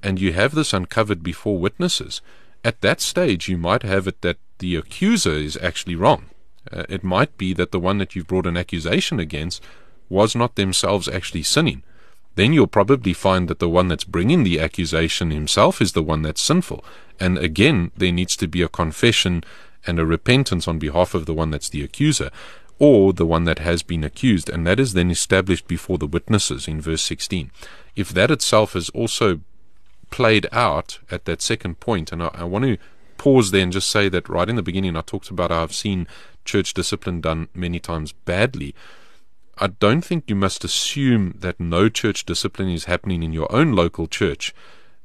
and you have this uncovered before witnesses. At that stage, you might have it that the accuser is actually wrong. It might be that the one that you've brought an accusation against was not themselves actually sinning. Then you'll probably find that the one that's bringing the accusation himself is the one that's sinful. And again, there needs to be a confession and a repentance on behalf of the one that's the accuser, or the one that has been accused, and that is then established before the witnesses in verse 16. If that itself is also played out at that second point, and I want to pause there and just say that right in the beginning I talked about how I've seen church discipline done many times badly. I don't think you must assume that no church discipline is happening in your own local church.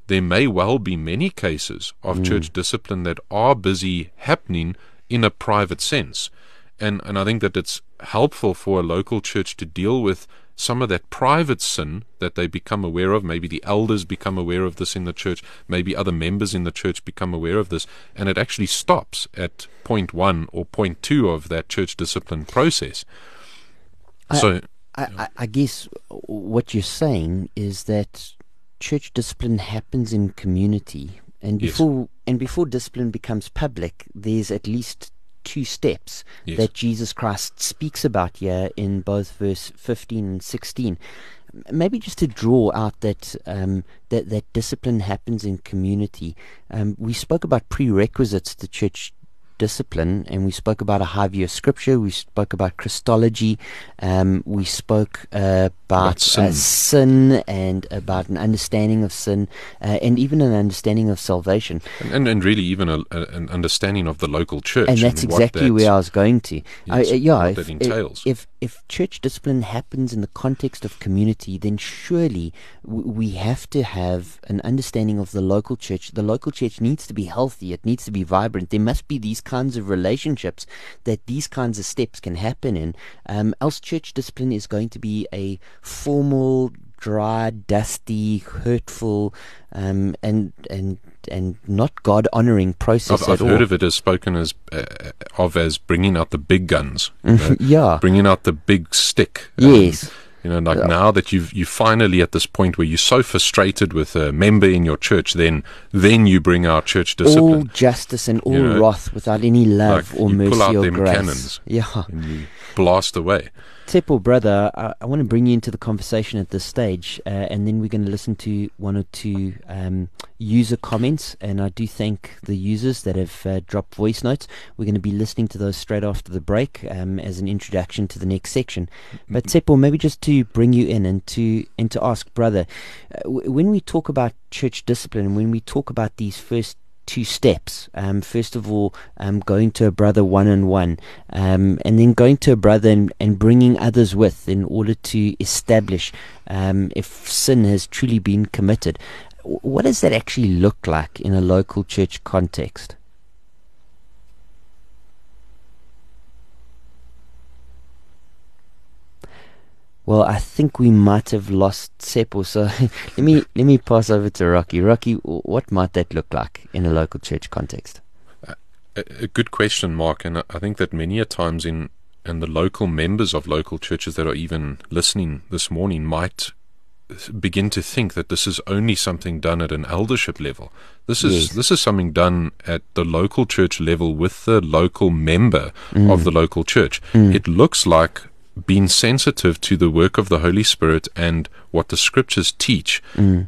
There may well be many cases of church discipline that are busy happening in a private sense. And I think that it's helpful for a local church to deal with some of that private sin that they become aware of. Maybe the elders become aware of this in the church. Maybe other members in the church become aware of this. And it actually stops at point 1 or point 2 of that church discipline process. I guess what you're saying is that church discipline happens in community. And before discipline becomes public, there's at least two steps that Jesus Christ speaks about here in both verse 15 and 16. Maybe just to draw out that discipline happens in community. We spoke about prerequisites to church discipline, and we spoke about a high view of Scripture. We spoke about Christology. We spoke about sin and about an understanding of sin, and even an understanding of salvation, and really even an understanding of the local church. And that's exactly where I was going to. That entails. If church discipline happens in the context of community, then surely we have to have an understanding of the local church. The local church needs to be healthy. It needs to be vibrant. There must be these kinds of relationships that these kinds of steps can happen in. Else church discipline is going to be a formal, dry, dusty, hurtful, and and not God-honoring process at all. I've heard of it as spoken of as bringing out the big guns. You know, yeah. Bringing out the big stick. Yes. You know, like now that you're finally at this point where you're so frustrated with a member in your church, then you bring out church discipline. All justice and all wrath without any love like or mercy pull out or them grace. Cannons and you blast away. Tsepo, brother, I want to bring you into the conversation at this stage, and then we're going to listen to one or two user comments, and I do thank the users that have dropped voice notes. We're going to be listening to those straight after the break as an introduction to the next section. But Tsepo, maybe just to bring you in and to ask, brother, when we talk about church discipline, when we talk about these first two steps, first of all going to a brother one-on-one, and then going to a brother and bringing others with in order to establish if sin has truly been committed, what does that actually look like in a local church context? Well, I think we might have lost Tsepo, so let me pass over to Rocky. Rocky, what might that look like in a local church context? A good question, Mark, and I think that many a times in the local members of local churches that are even listening this morning might begin to think that this is only something done at an eldership level. This is something done at the local church level with the local member of the local church. It looks like being sensitive to the work of the Holy Spirit and what the Scriptures teach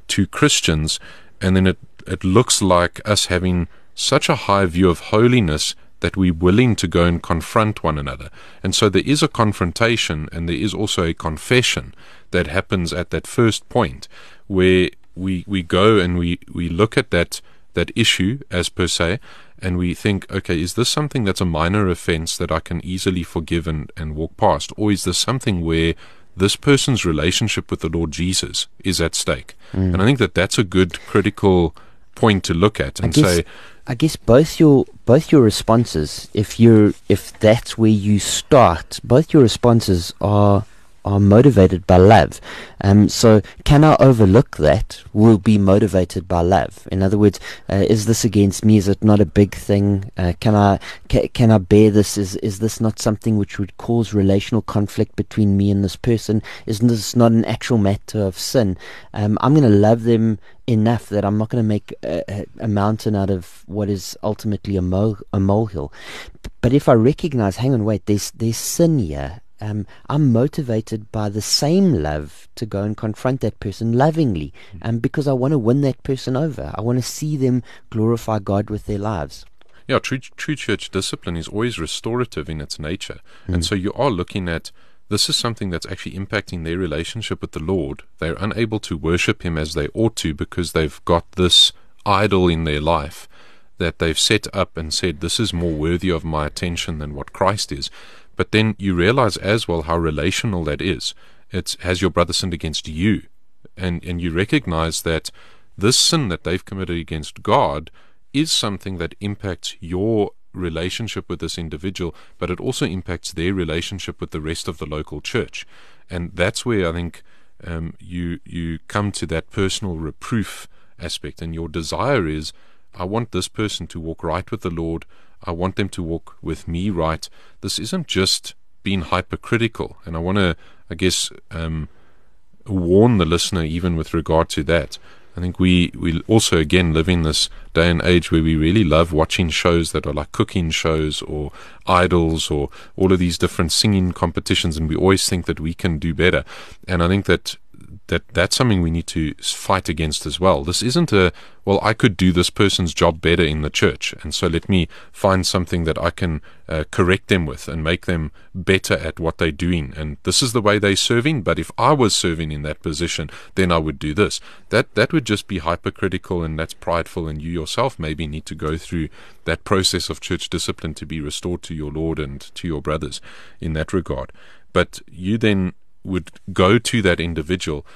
to Christians, and then it looks like us having such a high view of holiness that we're willing to go and confront one another. And so there is a confrontation, and there is also a confession that happens at that first point where we go and we look at that issue as per se, and we think, okay, is this something that's a minor offense that I can easily forgive and walk past? Or is this something where this person's relationship with the Lord Jesus is at stake? And I think that that's a good critical point to look at and say, I guess both your responses, if that's where you start, both your responses are motivated by love. So can I overlook that? Will be motivated by love. In other words, is this against me? Is it not a big thing? Can I bear this? Is this not something which would cause relational conflict between me and this person? Isn't this not an actual matter of sin? I'm going to love them enough that I'm not going to make a mountain out of what is ultimately a molehill. But if I recognize, hang on, wait, there's sin here, I'm motivated by the same love to go and confront that person lovingly, because I want to win that person over. I want to see them glorify God with their lives. Yeah, true church discipline is always restorative in its nature. And so you are looking at, this is something that's actually impacting their relationship with the Lord. They're unable to worship Him as they ought to because they've got this idol in their life that they've set up and said, this is more worthy of my attention than what Christ is. But then you realize as well how relational that is. It's, has your brother sinned against you? And you recognize that this sin that they've committed against God is something that impacts your relationship with this individual, but it also impacts their relationship with the rest of the local church. And that's where I think you come to that personal reproof aspect, and your desire is, I want this person to walk right with the Lord. I want them to walk with me right. This isn't just being hypercritical. And I want to, I guess, warn the listener even with regard to that. I think we also, again, live in this day and age where we really love watching shows that are like cooking shows or idols or all of these different singing competitions, and we always think that we can do better. And I think that's something we need to fight against as well. This isn't I could do this person's job better in the church, and so let me find something that I can correct them with and make them better at what they're doing. And this is the way they're serving, but if I was serving in that position, then I would do this. That would just be hypercritical, and that's prideful, and you yourself maybe need to go through that process of church discipline to be restored to your Lord and to your brothers in that regard. But you then would go to that individual,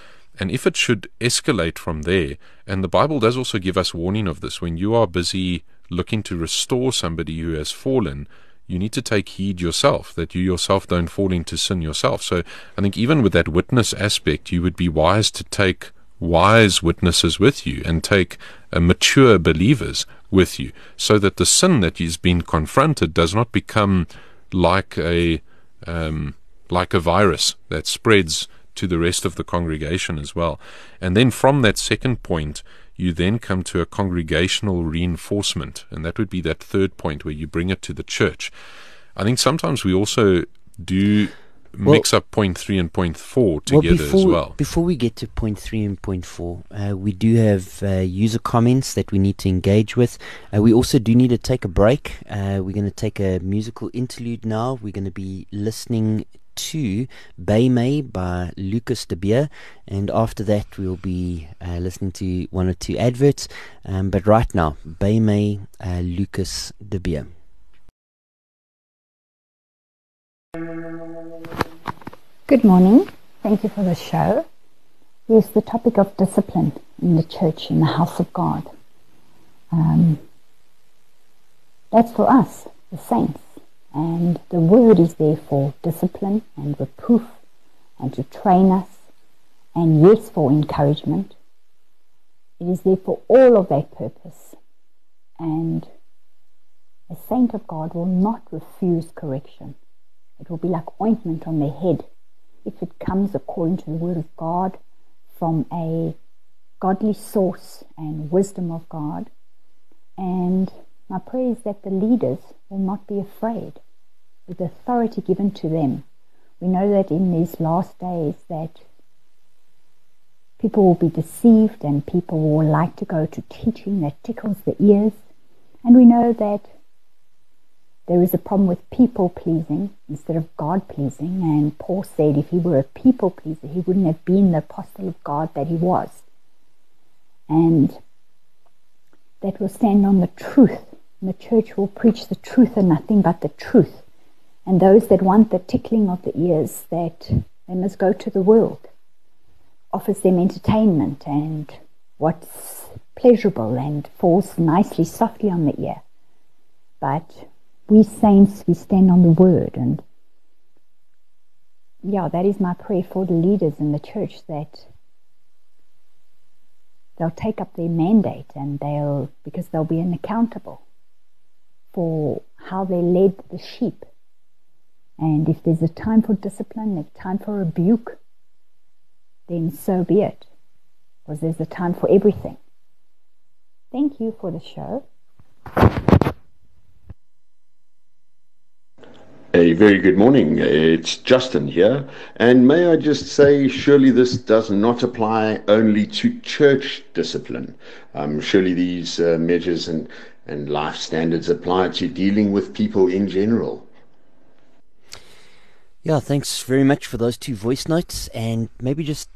and if it should escalate from there, and the Bible does also give us warning of this, when you are busy looking to restore somebody who has fallen, you need to take heed yourself that you yourself don't fall into sin yourself. So I think even with that witness aspect, you would be wise to take wise witnesses with you and take mature believers with you, so that the sin that is being confronted does not become like a virus that spreads to the rest of the congregation as well. And then from that second point, you then come to a congregational reinforcement, and that would be that third point where you bring it to the church. I think sometimes we also do mix up point 3 and point 4 together as well. Before we get to point 3 and point 4, we do have user comments that we need to engage with. We also do need to take a break. We're going to take a musical interlude now. We're going to be listening to Bay May by Lucas De Beer, and after that we'll be listening to one or two adverts, but right now Bay May, Lucas De Beer. Good morning, thank you for the show. Yes, the topic of discipline in the church, in the house of God, that's for us, the saints. And the word is there for discipline and reproof and to train us, and yes, for encouragement. It is there for all of that purpose. And a saint of God will not refuse correction. It will be like ointment on their head if it comes according to the word of God, from a godly source and wisdom of God. And my prayer is that the leaders will not be afraid with the authority given to them. We know that in these last days that people will be deceived and people will like to go to teaching that tickles the ears. And we know that there is a problem with people pleasing instead of God pleasing. And Paul said if he were a people pleaser, he wouldn't have been the apostle of God that he was. And that will stand on the truth. And the church will preach the truth and nothing but the truth. And those that want the tickling of the ears, that they must go to the world. Offers them entertainment and what's pleasurable and falls nicely, softly on the ear. But we saints, we stand on the word. And yeah, that is my prayer for the leaders in the church, that they'll take up their mandate, and because they'll be accountable for how they led the sheep. And if there's a time for discipline, there's a time for rebuke, then so be it, because there's a time for everything. Thank you for the show. A very good morning. It's Justin here. And may I just say, surely this does not apply only to church discipline. Surely these measures and life standards apply to dealing with people in general. Yeah, thanks very much for those two voice notes, and maybe just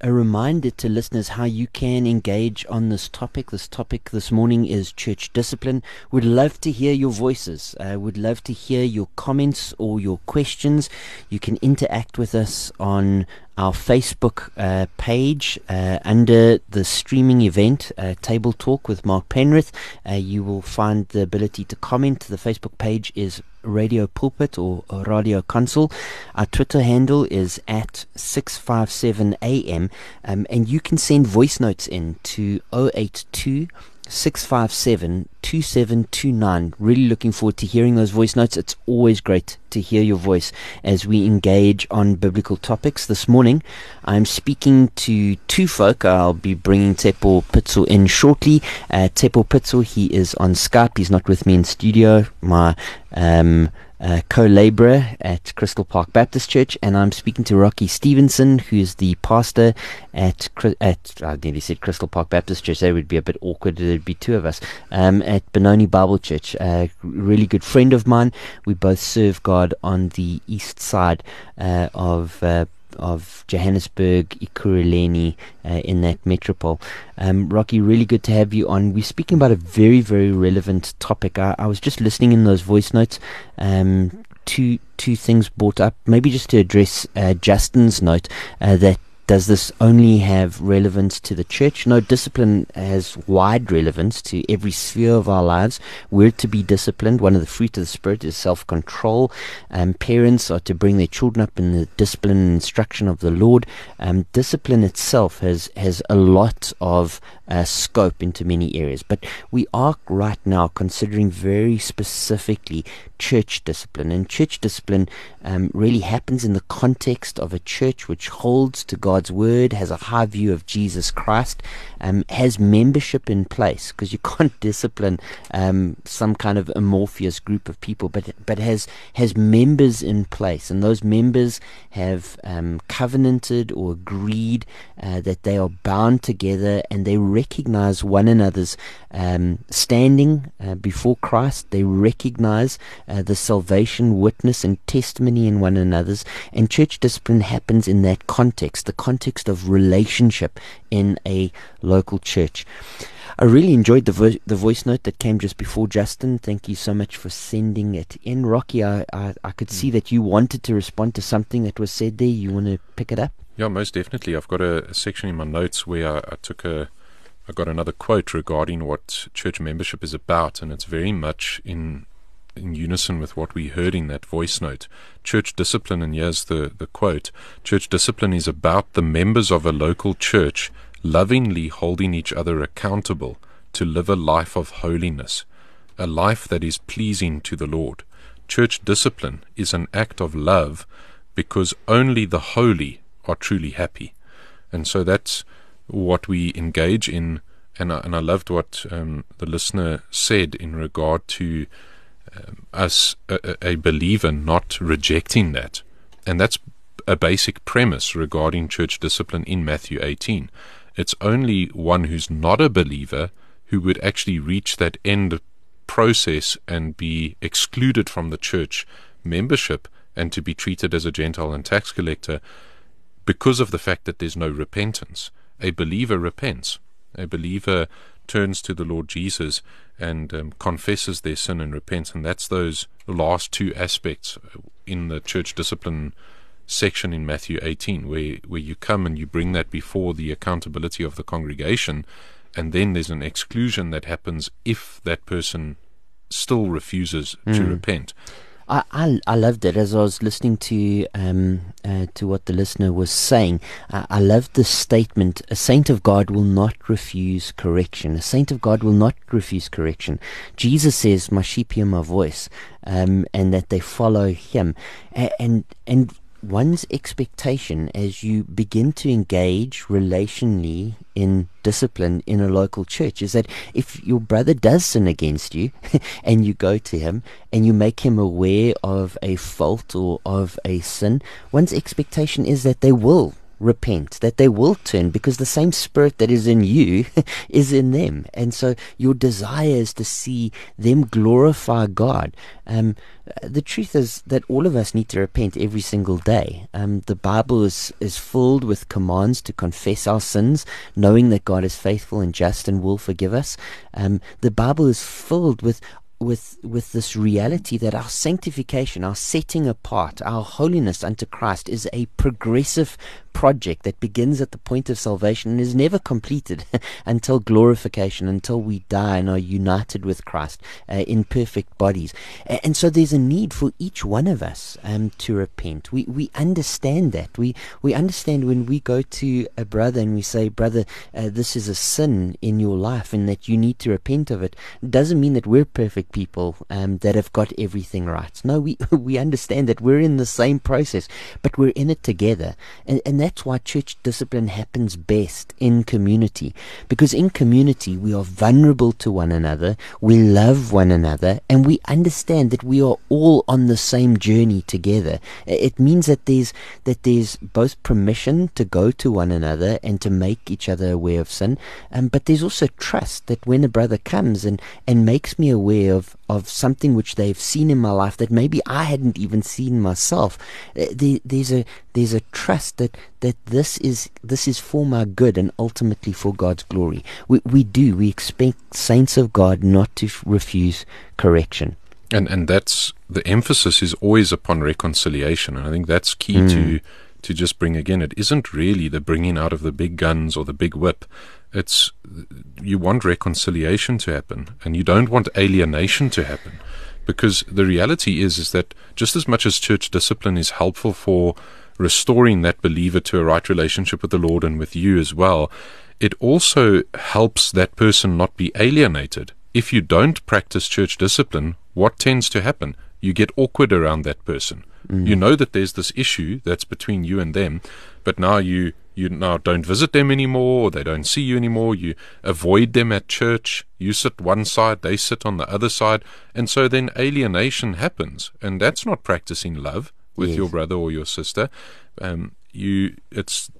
a reminder to listeners how you can engage on this topic. This topic this morning is church discipline. We'd love to hear your voices. We'd love to hear your comments or your questions. You can interact with us on our Facebook page under the streaming event, Table Talk with Mark Penrith. You will find the ability to comment. The Facebook page is Radio Pulpit or Radio Console. Our Twitter handle is at 657am, and you can send voice notes in to 082-657-2729. Really looking forward to hearing those voice notes. It's always great to hear your voice as we engage on biblical topics. This morning I'm speaking to two folk. I'll be bringing Tsepo Pitzel in shortly. Tsepo Pitzel, he is on Skype. He's not with me in studio. My co-laborer at Crystal Park Baptist Church. And I'm speaking to Rocky Stevenson, who's the pastor at I nearly said Crystal Park Baptist Church. That would be a bit awkward. There'd be two of us at Benoni Bible Church. A really good friend of mine. We both serve God on the east side of Johannesburg, Ekurhuleni, in that metropole. Rocky, really good to have you on. We're speaking about a very, very relevant topic. I was just listening in those voice notes. Two things brought up, maybe just to address Justin's note, that Does this only have relevance to the church? No, discipline has wide relevance to every sphere of our lives. We're to be disciplined. One of the fruit of the Spirit is self-control. Parents are to bring their children up in the discipline and instruction of the Lord. Discipline itself has a lot of scope into many areas. But we are right now considering very specifically church discipline. And church discipline really happens in the context of a church which holds to God. God's word, has a high view of Jesus Christ, has membership in place, because you can't discipline some kind of amorphous group of people, but has members in place, and those members have covenanted or agreed that they are bound together, and they recognize one another's standing before Christ. They recognize the salvation, witness, and testimony in one another's, and church discipline happens in that context, the context of relationship in a local church. I really enjoyed the voice note that came just before, Justin. Thank you so much for sending it in. Rocky, I could see that you wanted to respond to something that was said there. You want to pick it up? Yeah, most definitely. I've got a section in my notes where I got another quote regarding what church membership is about, and it's very much in unison with what we heard in that voice note. Church discipline, and here's the quote, church discipline is about the members of a local church lovingly holding each other accountable to live a life of holiness, a life that is pleasing to the Lord. Church discipline is an act of love, because only the holy are truly happy. And so that's what we engage in, and I loved what the listener said in regard to us, a believer, not rejecting that. And that's a basic premise regarding church discipline in Matthew 18. It's only one who's not a believer who would actually reach that end process and be excluded from the church membership and to be treated as a Gentile and tax collector, because of the fact that there's no repentance. A believer repents. A believer turns to the Lord Jesus and confesses their sin and repents, and that's those last two aspects in the church discipline section in Matthew 18, where you come and you bring that before the accountability of the congregation, and then there's an exclusion that happens if that person still refuses to repent. I loved it. As I was listening to what the listener was saying, I loved the statement, a saint of God will not refuse correction. A saint of God will not refuse correction. Jesus says, my sheep hear my voice, and that they follow him. And one's expectation as you begin to engage relationally in discipline in a local church is that if your brother does sin against you and you go to him and you make him aware of a fault or of a sin, one's expectation is that they will repent, that they will turn, because the same spirit that is in you is in them. And so your desire is to see them glorify God. The truth is that all of us need to repent every single day. The Bible is filled with commands to confess our sins, knowing that God is faithful and just and will forgive us. The Bible is filled with this reality that our sanctification, our setting apart, our holiness unto Christ is a progressive project that begins at the point of salvation and is never completed until glorification, until we die and are united with Christ in perfect bodies. And so there's a need for each one of us to repent. We understand that. We understand when we go to a brother and we say, brother, this is a sin in your life and that you need to repent of it. It doesn't mean that we're perfect people that have got everything right. No, we understand that we're in the same process, but we're in it together. And that's why church discipline happens best in community, because in community we are vulnerable to one another, we love one another, and we understand that we are all on the same journey together. It means that there's both permission to go to one another and to make each other aware of sin, but there's also trust that when a brother comes and makes me aware of something which they've seen in my life that maybe I hadn't even seen myself, there's a trust that this is for my good and ultimately for God's glory. We expect saints of God not to refuse correction, and that's the emphasis is always upon reconciliation, and I think that's key to to just bring again, it isn't really the bringing out of the big guns or the big whip. It's you want reconciliation to happen, and you don't want alienation to happen, because the reality is that just as much as church discipline is helpful for restoring that believer to a right relationship with the Lord and with you as well, it also helps that person not be alienated. If you don't practice church discipline, what tends to happen? You get awkward around that person. Mm. You know that there's this issue that's between you and them, but now you now don't visit them anymore, or they don't see you anymore, you avoid them at church, you sit one side, they sit on the other side, and so then alienation happens, and that's not practicing love with your brother or your sister. It's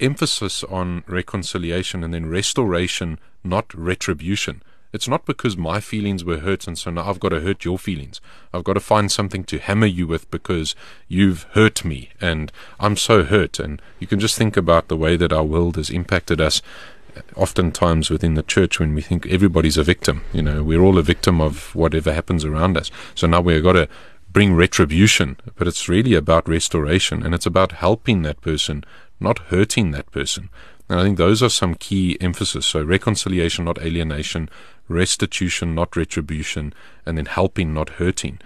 emphasis on reconciliation and then restoration, not retribution. It's not because my feelings were hurt and so now I've got to hurt your feelings. I've got to find something to hammer you with because you've hurt me and I'm so hurt. And you can just think about the way that our world has impacted us oftentimes within the church when we think everybody's a victim. You know, we're all a victim of whatever happens around us. So now we've got to bring retribution, but it's really about restoration, and it's about helping that person, not hurting that person. And I think those are some key emphasis. So reconciliation, not alienation, restitution, not retribution, and then helping, not hurting.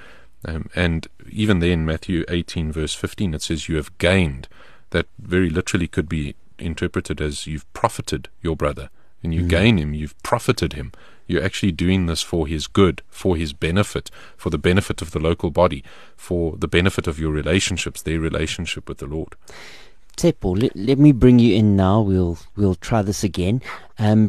And even then, Matthew 18, verse 15, it says, you have gained. That very literally could be interpreted as you've profited your brother. And you gain him, you've profited him. You're actually doing this for his good, for his benefit, for the benefit of the local body, for the benefit of your relationships, their relationship with the Lord. Tsepo, let me bring you in now. We'll try this again.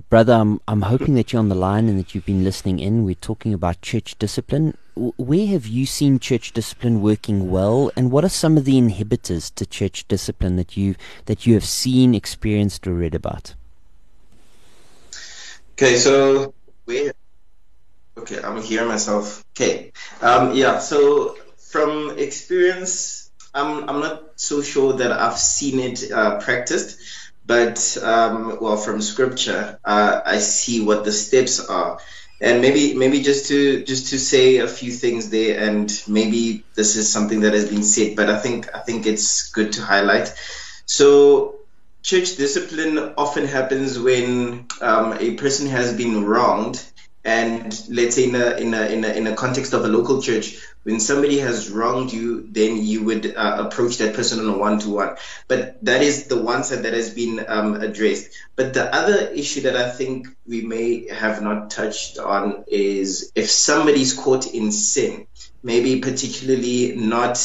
Brother, I'm hoping that you're on the line and that you've been listening in. We're talking about church discipline. Where have you seen church discipline working well, and what are some of the inhibitors to church discipline that you have seen, experienced, or read about? Okay, so I'm hearing myself. Okay, so from experience, I'm not so sure that I've seen it practiced, but from scripture I see what the steps are, and maybe just to say a few things there, and maybe this is something that has been said, but I think it's good to highlight. So church discipline often happens when a person has been wronged. And let's say in a context of a local church, when somebody has wronged you, then you would approach that person on a one-to-one. But that is the one side that has been addressed. But the other issue that I think we may have not touched on is if somebody's caught in sin, maybe particularly not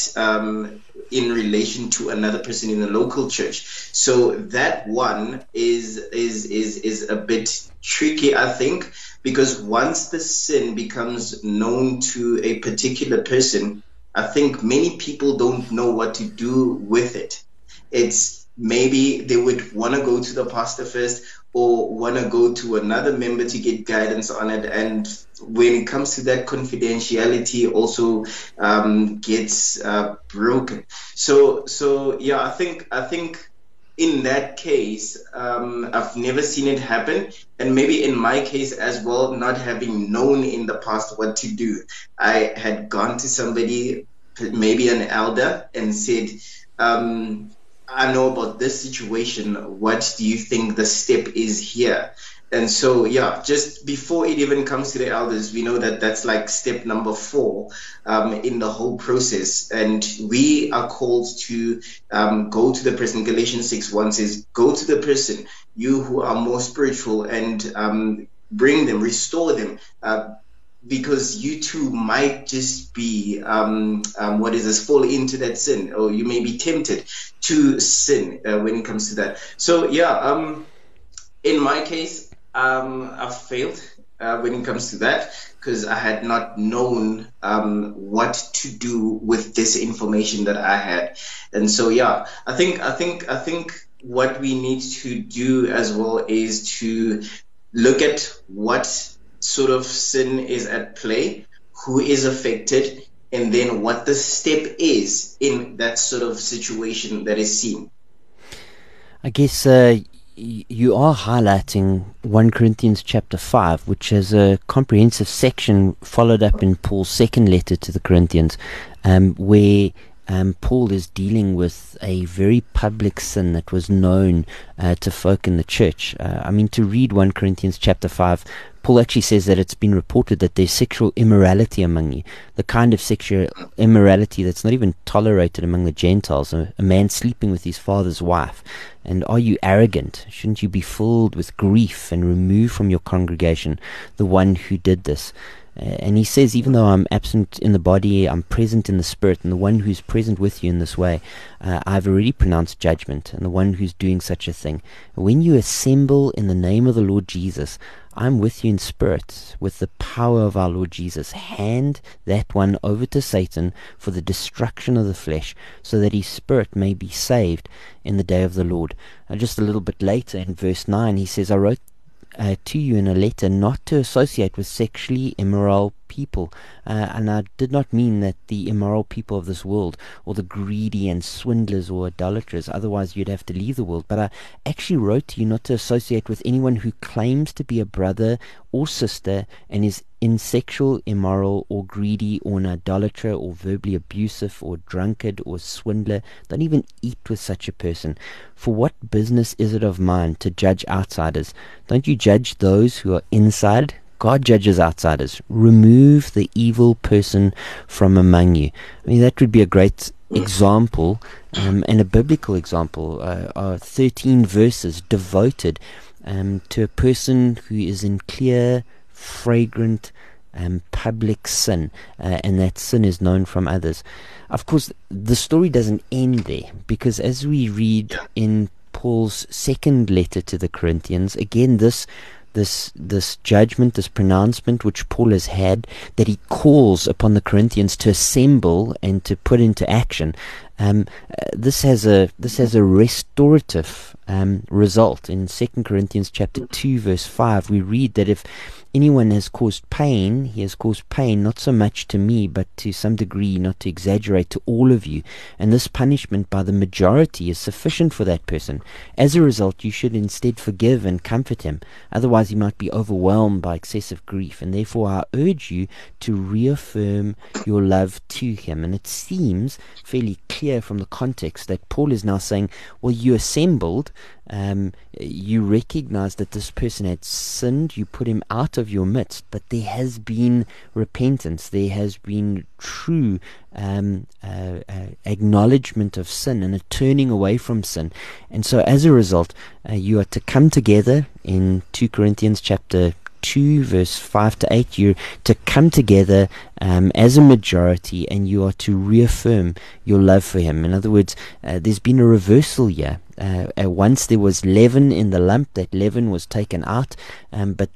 in relation to another person in the local church. So that one is a bit tricky, I think, because once the sin becomes known to a particular person, I think many people don't know what to do with it. It's maybe they would want to go to the pastor first, or want to go to another member to get guidance on it. And when it comes to that, confidentiality also gets broken. So I think in that case, I've never seen it happen. And maybe in my case as well, not having known in the past what to do, I had gone to somebody, maybe an elder, and said, I know about this situation. What do you think the step is here? And so, just before it even comes to the elders, we know that that's like step number 4 in the whole process. And we are called to go to the person. Galatians 6:1 says, go to the person, you who are more spiritual, and bring them, restore them, because you too might just be, fall into that sin, or you may be tempted to sin when it comes to that. So, in my case, I failed when it comes to that, because I had not known what to do with this information that I had. And so, I think what we need to do as well is to look at what sort of sin is at play, who is affected, and then what the step is in that sort of situation that is seen. I guess you are highlighting 1 Corinthians chapter 5, which is a comprehensive section followed up in Paul's second letter to the Corinthians, where Paul is dealing with a very public sin that was known to folk in the church. I mean, to read 1 Corinthians chapter 5, Paul actually says that it's been reported that there's sexual immorality among you, the kind of sexual immorality that's not even tolerated among the Gentiles, a man sleeping with his father's wife. And are you arrogant? Shouldn't you be filled with grief and remove from your congregation the one who did this? And he says, even though I'm absent in the body, I'm present in the spirit, and the one who's present with you in this way, I've already pronounced judgment, and the one who's doing such a thing. When you assemble in the name of the Lord Jesus, I'm with you in spirit, with the power of our Lord Jesus. Hand that one over to Satan for the destruction of the flesh, so that his spirit may be saved in the day of the Lord. And just a little bit later in verse 9, he says, I wrote to you in a letter not to associate with sexually immoral people, and I did not mean that the immoral people of this world, or the greedy and swindlers or idolaters, otherwise you'd have to leave the world, but I actually wrote to you not to associate with anyone who claims to be a brother or sister and is in sexual, immoral, or greedy, or an idolater, or verbally abusive, or drunkard, or swindler. Don't even eat with such a person. For what business is it of mine to judge outsiders? Don't you judge those who are inside? God judges outsiders. Remove the evil person from among you. I mean, that would be a great example, and a biblical example. Are 13 verses devoted to a person who is in clear, fragrant public sin, and that sin is known from others. Of course, the story doesn't end there, because as we read in Paul's second letter to the Corinthians, again this judgment, this pronouncement which Paul has had, that he calls upon the Corinthians to assemble and to put into action, this has a restorative result. In 2 Corinthians chapter 2 verse 5, we read that if anyone has caused pain, he has caused pain not so much to me, but to some degree, not to exaggerate, to all of you. And this punishment by the majority is sufficient for that person. As a result, you should instead forgive and comfort him. Otherwise, he might be overwhelmed by excessive grief. And therefore, I urge you to reaffirm your love to him. And it seems fairly clear from the context that Paul is now saying, well, you assembled, you recognize that this person had sinned, you put him out of your midst, but there has been repentance, there has been true acknowledgement of sin and a turning away from sin. And so as a result, you are to come together. In 2 Corinthians chapter 2 verse 5 to 8, you're to come together as a majority, and you are to reaffirm your love for him. In other words, there's been a reversal here. Once there was leaven in the lump, that leaven was taken out, but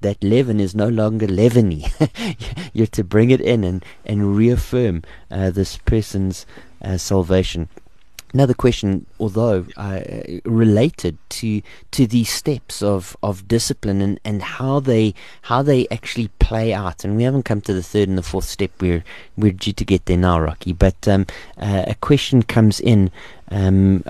that leaven is no longer leaveny. You're to bring it in and reaffirm this person's salvation. Another question, although related to these steps of discipline and how they actually play out, and we haven't come to the third and the fourth step. We're due to get there now, Rocky. But a question comes in on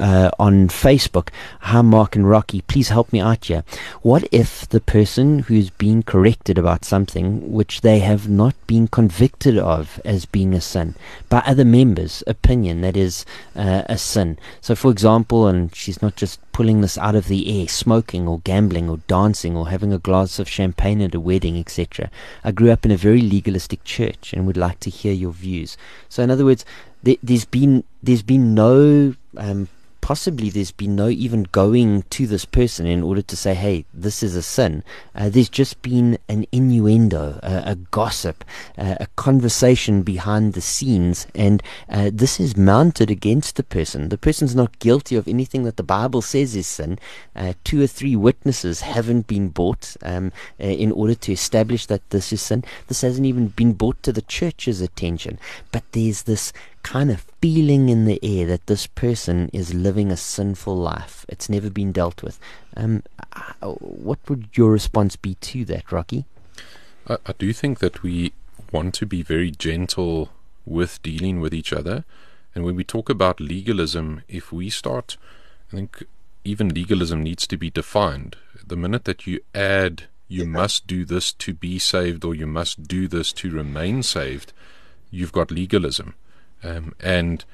Facebook. Hi, Mark and Rocky, please help me out here. What if the person who's being corrected about something which they have not been convicted of as being a sin by other members' opinion that is a sin? So, for example, and she's not just pulling this out of the air, smoking or gambling or dancing or having a glass of champagne at a wedding, etc. I grew up in a very legalistic church and would like to hear your views. So, in other words, there's been no possibly there's been no even going to this person in order to say, hey, this is a sin. There's just been an innuendo, a gossip, a conversation behind the scenes, and this is mounted against the person. The person's not guilty of anything that the Bible says is sin. 2 or 3 witnesses haven't been brought in order to establish that this is sin. This hasn't even been brought to the church's attention, but there's this kind of feeling in the air that this person is living a sinful life. It's never been dealt with. What would your response be to that, Rocky? I do think that we want to be very gentle with dealing with each other. And when we talk about legalism, if we start, I think even legalism needs to be defined. The minute that you add, you must do this to be saved, or you must do this to remain saved, you've got legalism. And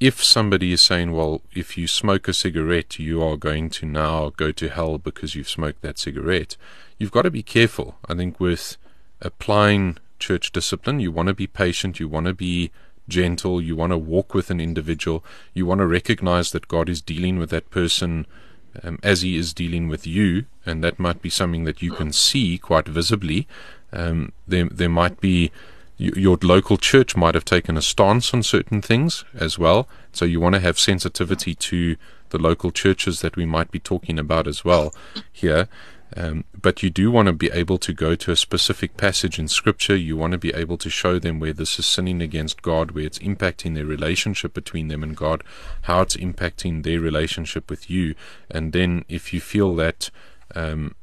if somebody is saying, well, if you smoke a cigarette, you are going to now go to hell because you've smoked that cigarette, you've got to be careful. I think with applying church discipline, you want to be patient, you want to be gentle, you want to walk with an individual, you want to recognize that God is dealing with that person as he is dealing with you, and that might be something that you can see quite visibly. There might be, your local church might have taken a stance on certain things as well, so you want to have sensitivity to the local churches that we might be talking about as well here. But you do want to be able to go to a specific passage in Scripture. You want to be able to show them where this is sinning against God, where it's impacting their relationship between them and God, how it's impacting their relationship with you. And then if you feel that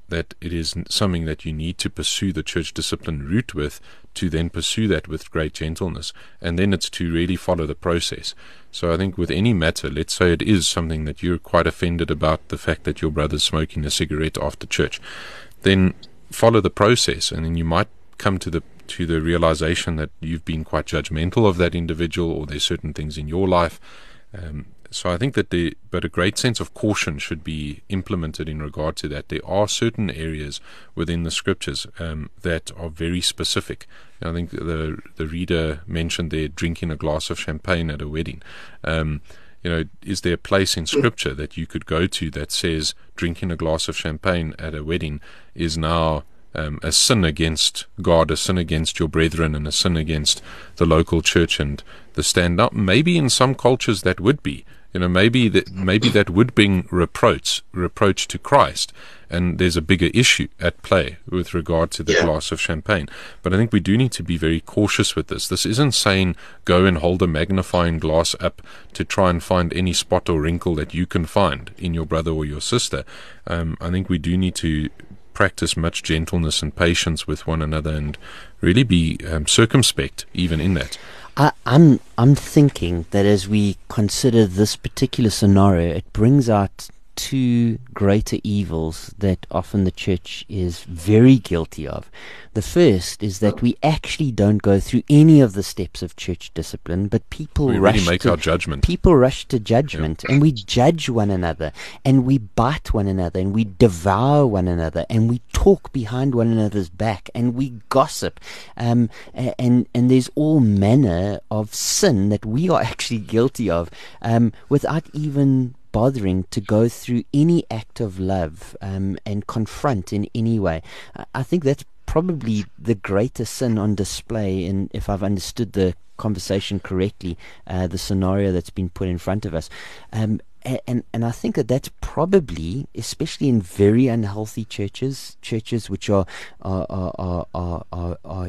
that it is something that you need to pursue the church discipline route with, to then pursue that with great gentleness. And then it's to really follow the process. So I think with any matter, let's say it is something that you're quite offended about, the fact that your brother's smoking a cigarette after church, then follow the process, and then you might come to the realization that you've been quite judgmental of that individual, or there's certain things in your life. So I think that but a great sense of caution should be implemented in regard to that. There are certain areas within the Scriptures that are very specific. I think the reader mentioned there drinking a glass of champagne at a wedding. Is there a place in Scripture that you could go to that says drinking a glass of champagne at a wedding is now a sin against God, a sin against your brethren, and a sin against the local church and the stand up? Maybe in some cultures that would be. Maybe that would bring reproach to Christ, and there's a bigger issue at play with regard to the glass of champagne. But I think we do need to be very cautious with this. This isn't saying go and hold a magnifying glass up to try and find any spot or wrinkle that you can find in your brother or your sister. I think we do need to practice much gentleness and patience with one another, and really be circumspect even in that. I'm thinking that as we consider this particular scenario, it brings out two greater evils that often the church is very guilty of. The first is that we actually don't go through any of the steps of church discipline, but people rush to judgment, and we judge one another, and we bite one another, and we devour one another, and we talk behind one another's back, and we gossip, and there's all manner of sin that we are actually guilty of, without even bothering to go through any act of love and confront in any way. I think that's probably the greatest sin on display, and if I've understood the conversation correctly, the scenario that's been put in front of us. And I think that that's probably, especially in very unhealthy churches which are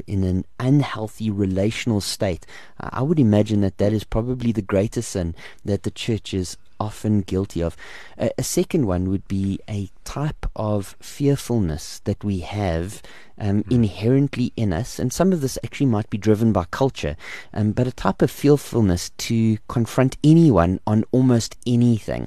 in an unhealthy relational state, I would imagine that is probably the greatest sin that the church is often guilty of. A second one would be a type of fearfulness that we have inherently in us, and some of this actually might be driven by culture, but a type of fearfulness to confront anyone on almost anything.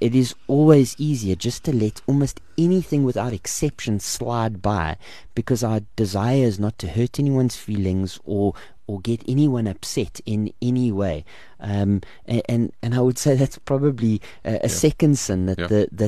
It is always easier just to let almost anything without exception slide by, because our desire is not to hurt anyone's feelings or get anyone upset in any way, and I would say that's probably a second sin that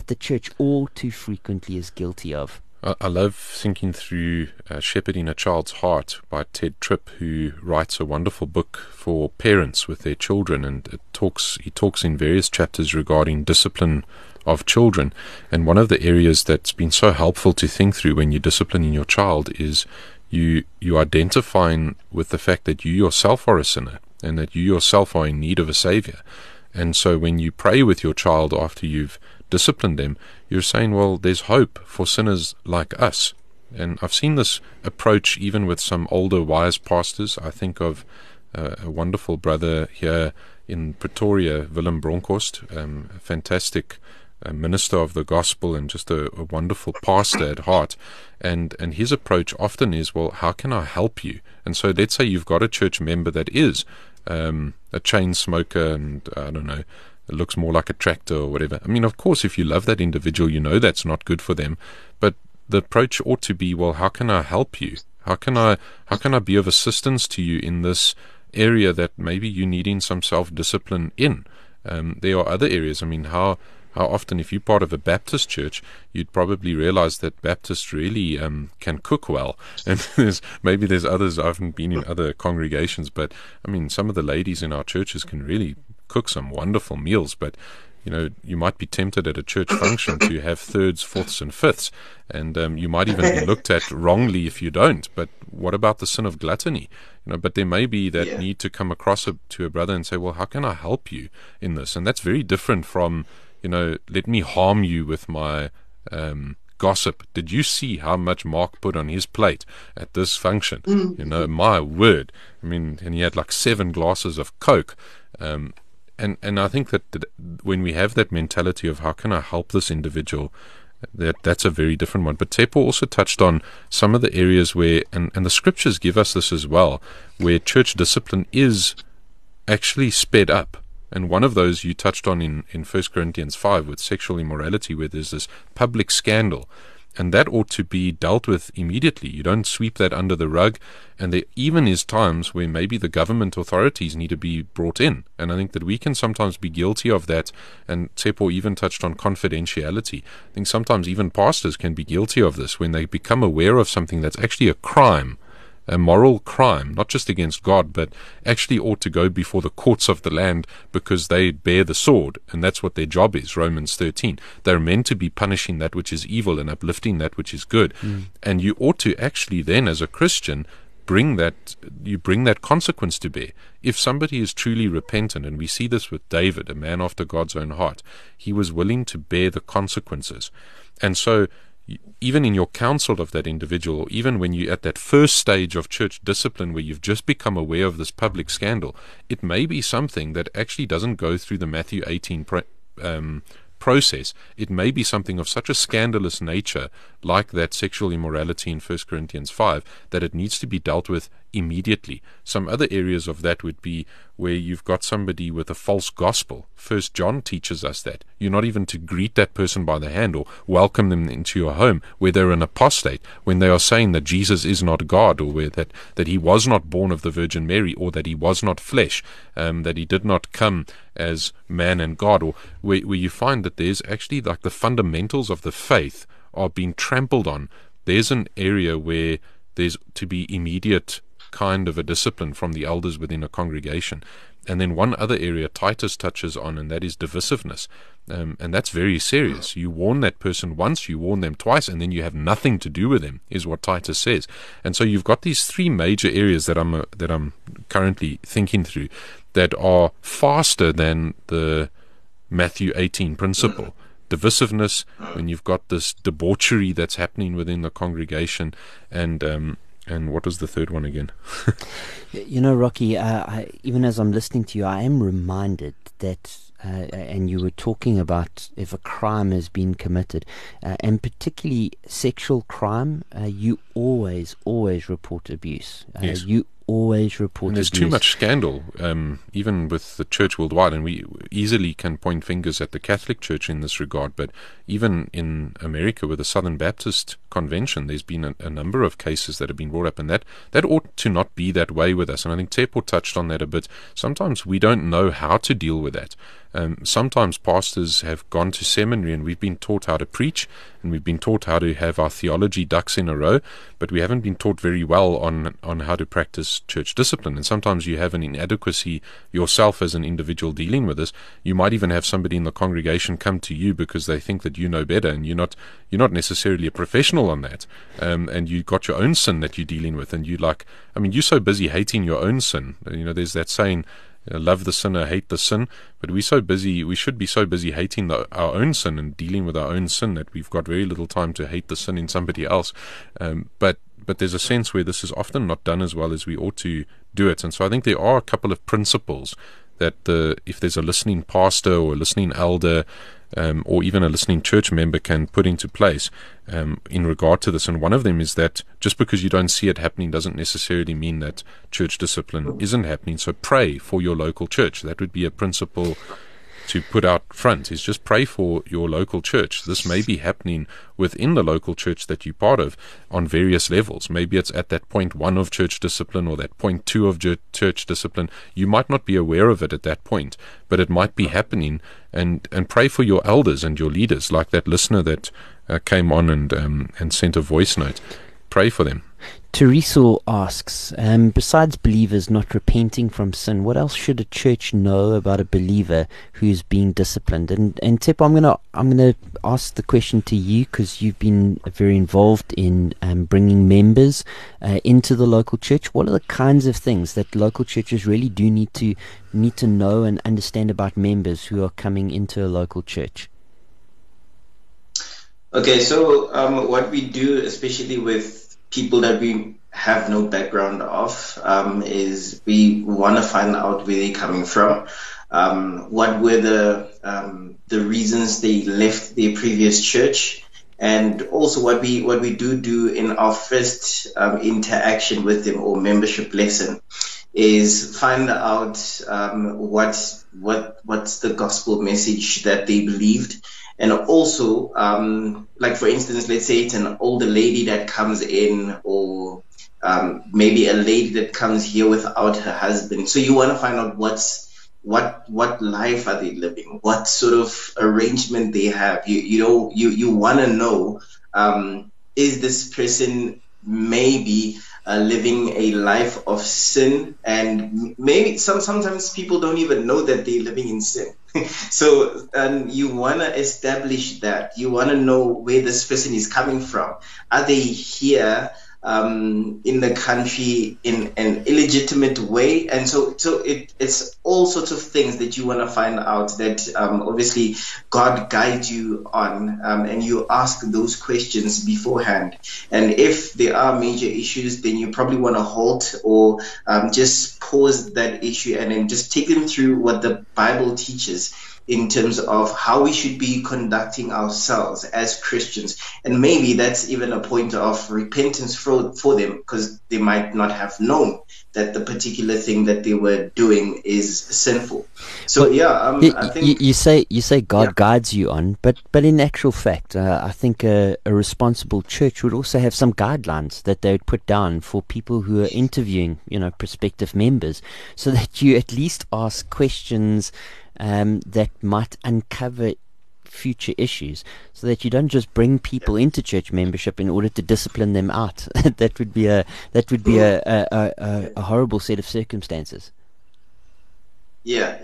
the church all too frequently is guilty of. I love thinking through Shepherding a Child's Heart by Ted Tripp, who writes a wonderful book for parents with their children, and he talks in various chapters regarding discipline of children. And one of the areas that's been so helpful to think through when you're disciplining your child is you identifying with the fact that you yourself are a sinner, and that you yourself are in need of a savior. And so when you pray with your child after you've disciplined them, you're saying, well, there's hope for sinners like us. And I've seen this approach even with some older, wise pastors. I think of a wonderful brother here in Pretoria, Willem Bronkhorst, a fantastic minister of the gospel, and just a wonderful pastor at heart, and his approach often is, well, how can I help you? And so let's say you've got a church member that is a chain smoker, and I don't know, it looks more like a tractor or whatever. I mean, of course, if you love that individual, you know that's not good for them, but the approach ought to be, well, how can I help you? How can I be of assistance to you in this area that maybe you need in some self-discipline in. There are other areas. I mean, how often, if you're part of a Baptist church, you'd probably realize that Baptists really can cook well. And there's others. I haven't been in other congregations, but I mean, some of the ladies in our churches can really cook some wonderful meals. But you know, you might be tempted at a church function to have thirds, fourths, and fifths, and you might even be looked at wrongly if you don't. But what about the sin of gluttony? You know, but there may be that need to come across to a brother and say, well, how can I help you in this? And that's very different from, you know, let me harm you with my gossip. Did you see how much Mark put on his plate at this function? You know, my word. I mean, and he had like 7 glasses of Coke. And I think that when we have that mentality of how can I help this individual, that's a very different one. But Tsepo also touched on some of the areas where, and the scriptures give us this as well, where church discipline is actually sped up. And one of those you touched on in 1 Corinthians 5 with sexual immorality, where there's this public scandal. And that ought to be dealt with immediately. You don't sweep that under the rug. And there even is times where maybe the government authorities need to be brought in. And I think that we can sometimes be guilty of that. And Tsepo even touched on confidentiality. I think sometimes even pastors can be guilty of this when they become aware of something that's actually a crime, a moral crime, not just against God, but actually ought to go before the courts of the land because they bear the sword, and that's what their job is, Romans 13. They're meant to be punishing that which is evil and uplifting that which is good. And you ought to actually then, as a Christian, bring that consequence to bear. If somebody is truly repentant, and we see this with David, a man after God's own heart, he was willing to bear the consequences. And so even in your counsel of that individual, or even when you're at that first stage of church discipline where you've just become aware of this public scandal, it may be something that actually doesn't go through the Matthew 18 process. It may be something of such a scandalous nature, like that sexual immorality in 1 Corinthians 5, that it needs to be dealt with immediately. Some other areas of that would be where you've got somebody with a false gospel. 1 John teaches us that. You're not even to greet that person by the hand or welcome them into your home where they're an apostate, when they are saying that Jesus is not God, or where that he was not born of the Virgin Mary, or that he was not flesh, that he did not come as man and God, or where you find that there's actually like the fundamentals of the faith are being trampled on. There's an area where there's to be immediate kind of a discipline from the elders within a congregation. And then one other area Titus touches on, and that is divisiveness. And that's very serious. You warn that person once, you warn them twice, and then you have nothing to do with them, is what Titus says. And so you've got these 3 major areas that I'm currently thinking through that are faster than the Matthew 18 principle. Divisiveness, when you've got this debauchery that's happening within the congregation, and what was the third one again? You know, Rocky, even as I'm listening to you, I am reminded that, and you were talking about if a crime has been committed, and particularly sexual crime, you always report abuse. Yes. You always report abuse. There's too much scandal, even with the church worldwide, and we easily can point fingers at the Catholic Church in this regard, but even in America with the Southern Baptist Convention, there's been a number of cases that have been brought up, and that ought to not be that way with us. And I think Tsepo touched on that a bit. Sometimes we don't know how to deal with that. Sometimes pastors have gone to seminary and we've been taught how to preach, and we've been taught how to have our theology ducks in a row, but we haven't been taught very well on how to practice church discipline. And sometimes you have an inadequacy yourself as an individual dealing with this. You might even have somebody in the congregation come to you because they think that you know better, and you're not necessarily a professional on that, and you've got your own sin that you're dealing with, and you're so busy hating your own sin. You know, there's that saying, love the sinner, hate the sin. But we should be so busy hating our own sin and dealing with our own sin that we've got very little time to hate the sin in somebody else. But there's a sense where this is often not done as well as we ought to do it. And so I think there are a couple of principles that if there's a listening pastor or a listening elder, or even a listening church member can put into place in regard to this. And one of them is that just because you don't see it happening doesn't necessarily mean that church discipline isn't happening. So pray for your local church. That would be a principle to put out front is just pray for your local church. This may be happening within the local church that you're part of on various levels. Maybe it's at that point 1 of church discipline or that point 2 of church discipline. You might not be aware of it at that point, but it might be happening, and pray for your elders and your leaders, like that listener that came on and sent a voice note. Pray for them. Teresa asks, besides believers not repenting from sin, what else should a church know about a believer who's being disciplined? And Tsepo, I'm gonna ask the question to you, because you've been very involved in bringing members into the local church. What are the kinds of things that local churches really do need to know and understand about members who are coming into a local church? Okay, so what we do, especially with people that we have no background of, is we want to find out where they're coming from, what were the reasons they left their previous church, and also what we do in our first interaction with them or membership lesson is find out what's the gospel message that they believed. And also, like for instance, let's say it's an older lady that comes in, or maybe a lady that comes here without her husband. So you want to find out what life are they living, what sort of arrangement they have. You want to know, is this person maybe living a life of sin? And maybe sometimes people don't even know that they're living in sin. So you want to establish that. You want to know where this person is coming from. Are they here in the country in an illegitimate way? And so it's all sorts of things that you want to find out that obviously God guides you on, and you ask those questions beforehand. And if there are major issues, then you probably want to halt or just pause that issue and then just take them through what the Bible teaches in terms of how we should be conducting ourselves as Christians. And maybe that's even a point of repentance for them, because they might not have known that the particular thing that they were doing is sinful. So I think you say God guides you on, but in actual fact, I think a responsible church would also have some guidelines that they would put down for people who are interviewing, prospective members, so that you at least ask questions that might uncover future issues, so that you don't just bring people into church membership in order to discipline them out. that would be a horrible set of circumstances. Yeah,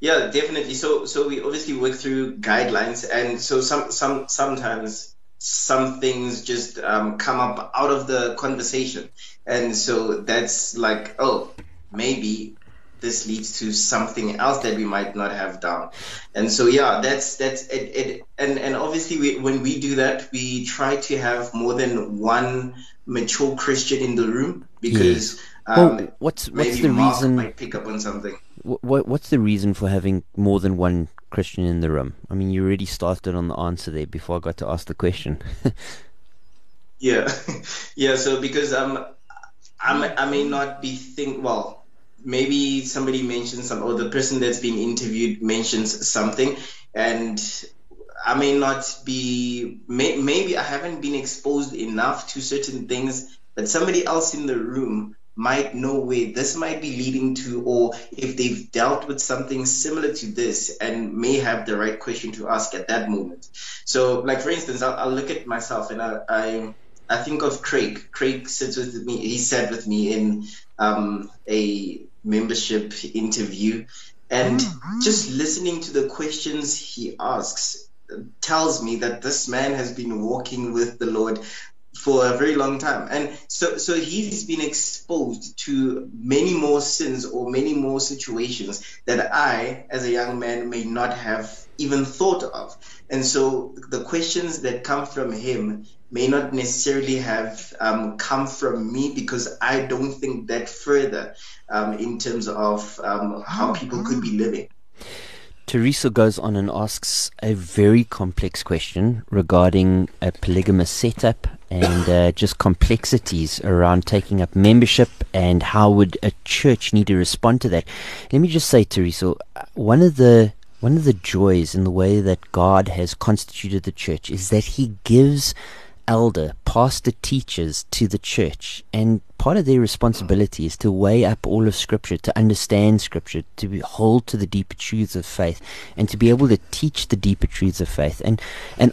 definitely. So we obviously work through guidelines, and so sometimes some things just come up out of the conversation, and so that's like, oh, maybe this leads to something else that we might not have done. And so that's it. And obviously when we do that, we try to have more than one mature Christian in the room, because what's the Mark reason might pick up on something. What's the reason for having more than one Christian in the room? I mean, you already started on the answer there before I got to ask the question. Yeah. So because I may not be maybe somebody mentions or the person that's being interviewed mentions something, and I may not be, maybe I haven't been exposed enough to certain things, but somebody else in the room might know where this might be leading to, or if they've dealt with something similar to this and may have the right question to ask at that moment. So like for instance, I'll look at myself and I think of Craig. Craig sits with me. He sat with me in a membership interview, and just listening to the questions he asks tells me that this man has been walking with the Lord for a very long time, and so he's been exposed to many more sins or many more situations that I, as a young man, may not have even thought of. And so the questions that come from him may not necessarily have come from me, because I don't think that further in terms of how people could be living. Teresa goes on and asks a very complex question regarding a polygamous setup and just complexities around taking up membership, and how would a church need to respond to that. Let me just say, Teresa, one of the One of the joys in the way that God has constituted the church is that he gives elder, pastor, teachers to the church, and part of their responsibility is to weigh up all of Scripture, to understand Scripture, to hold to the deeper truths of faith, and to be able to teach the deeper truths of faith. And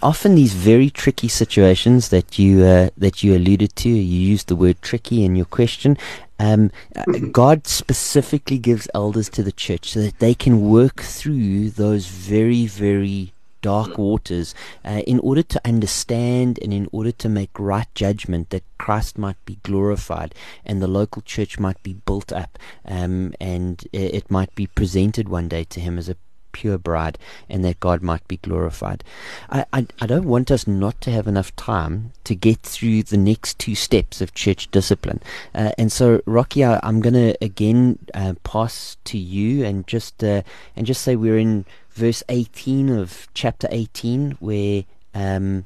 often these very tricky situations that you alluded to, you used the word tricky in your question. God specifically gives elders to the church so that they can work through those very, very dark waters in order to understand and in order to make right judgment, that Christ might be glorified and the local church might be built up, and it might be presented one day to him as a pure bride, and that God might be glorified. I don't want us not to have enough time to get through the next two steps of church discipline, and so Rocky, I'm going to again pass to you and just say we're in verse 18 of chapter 18, where verse 17.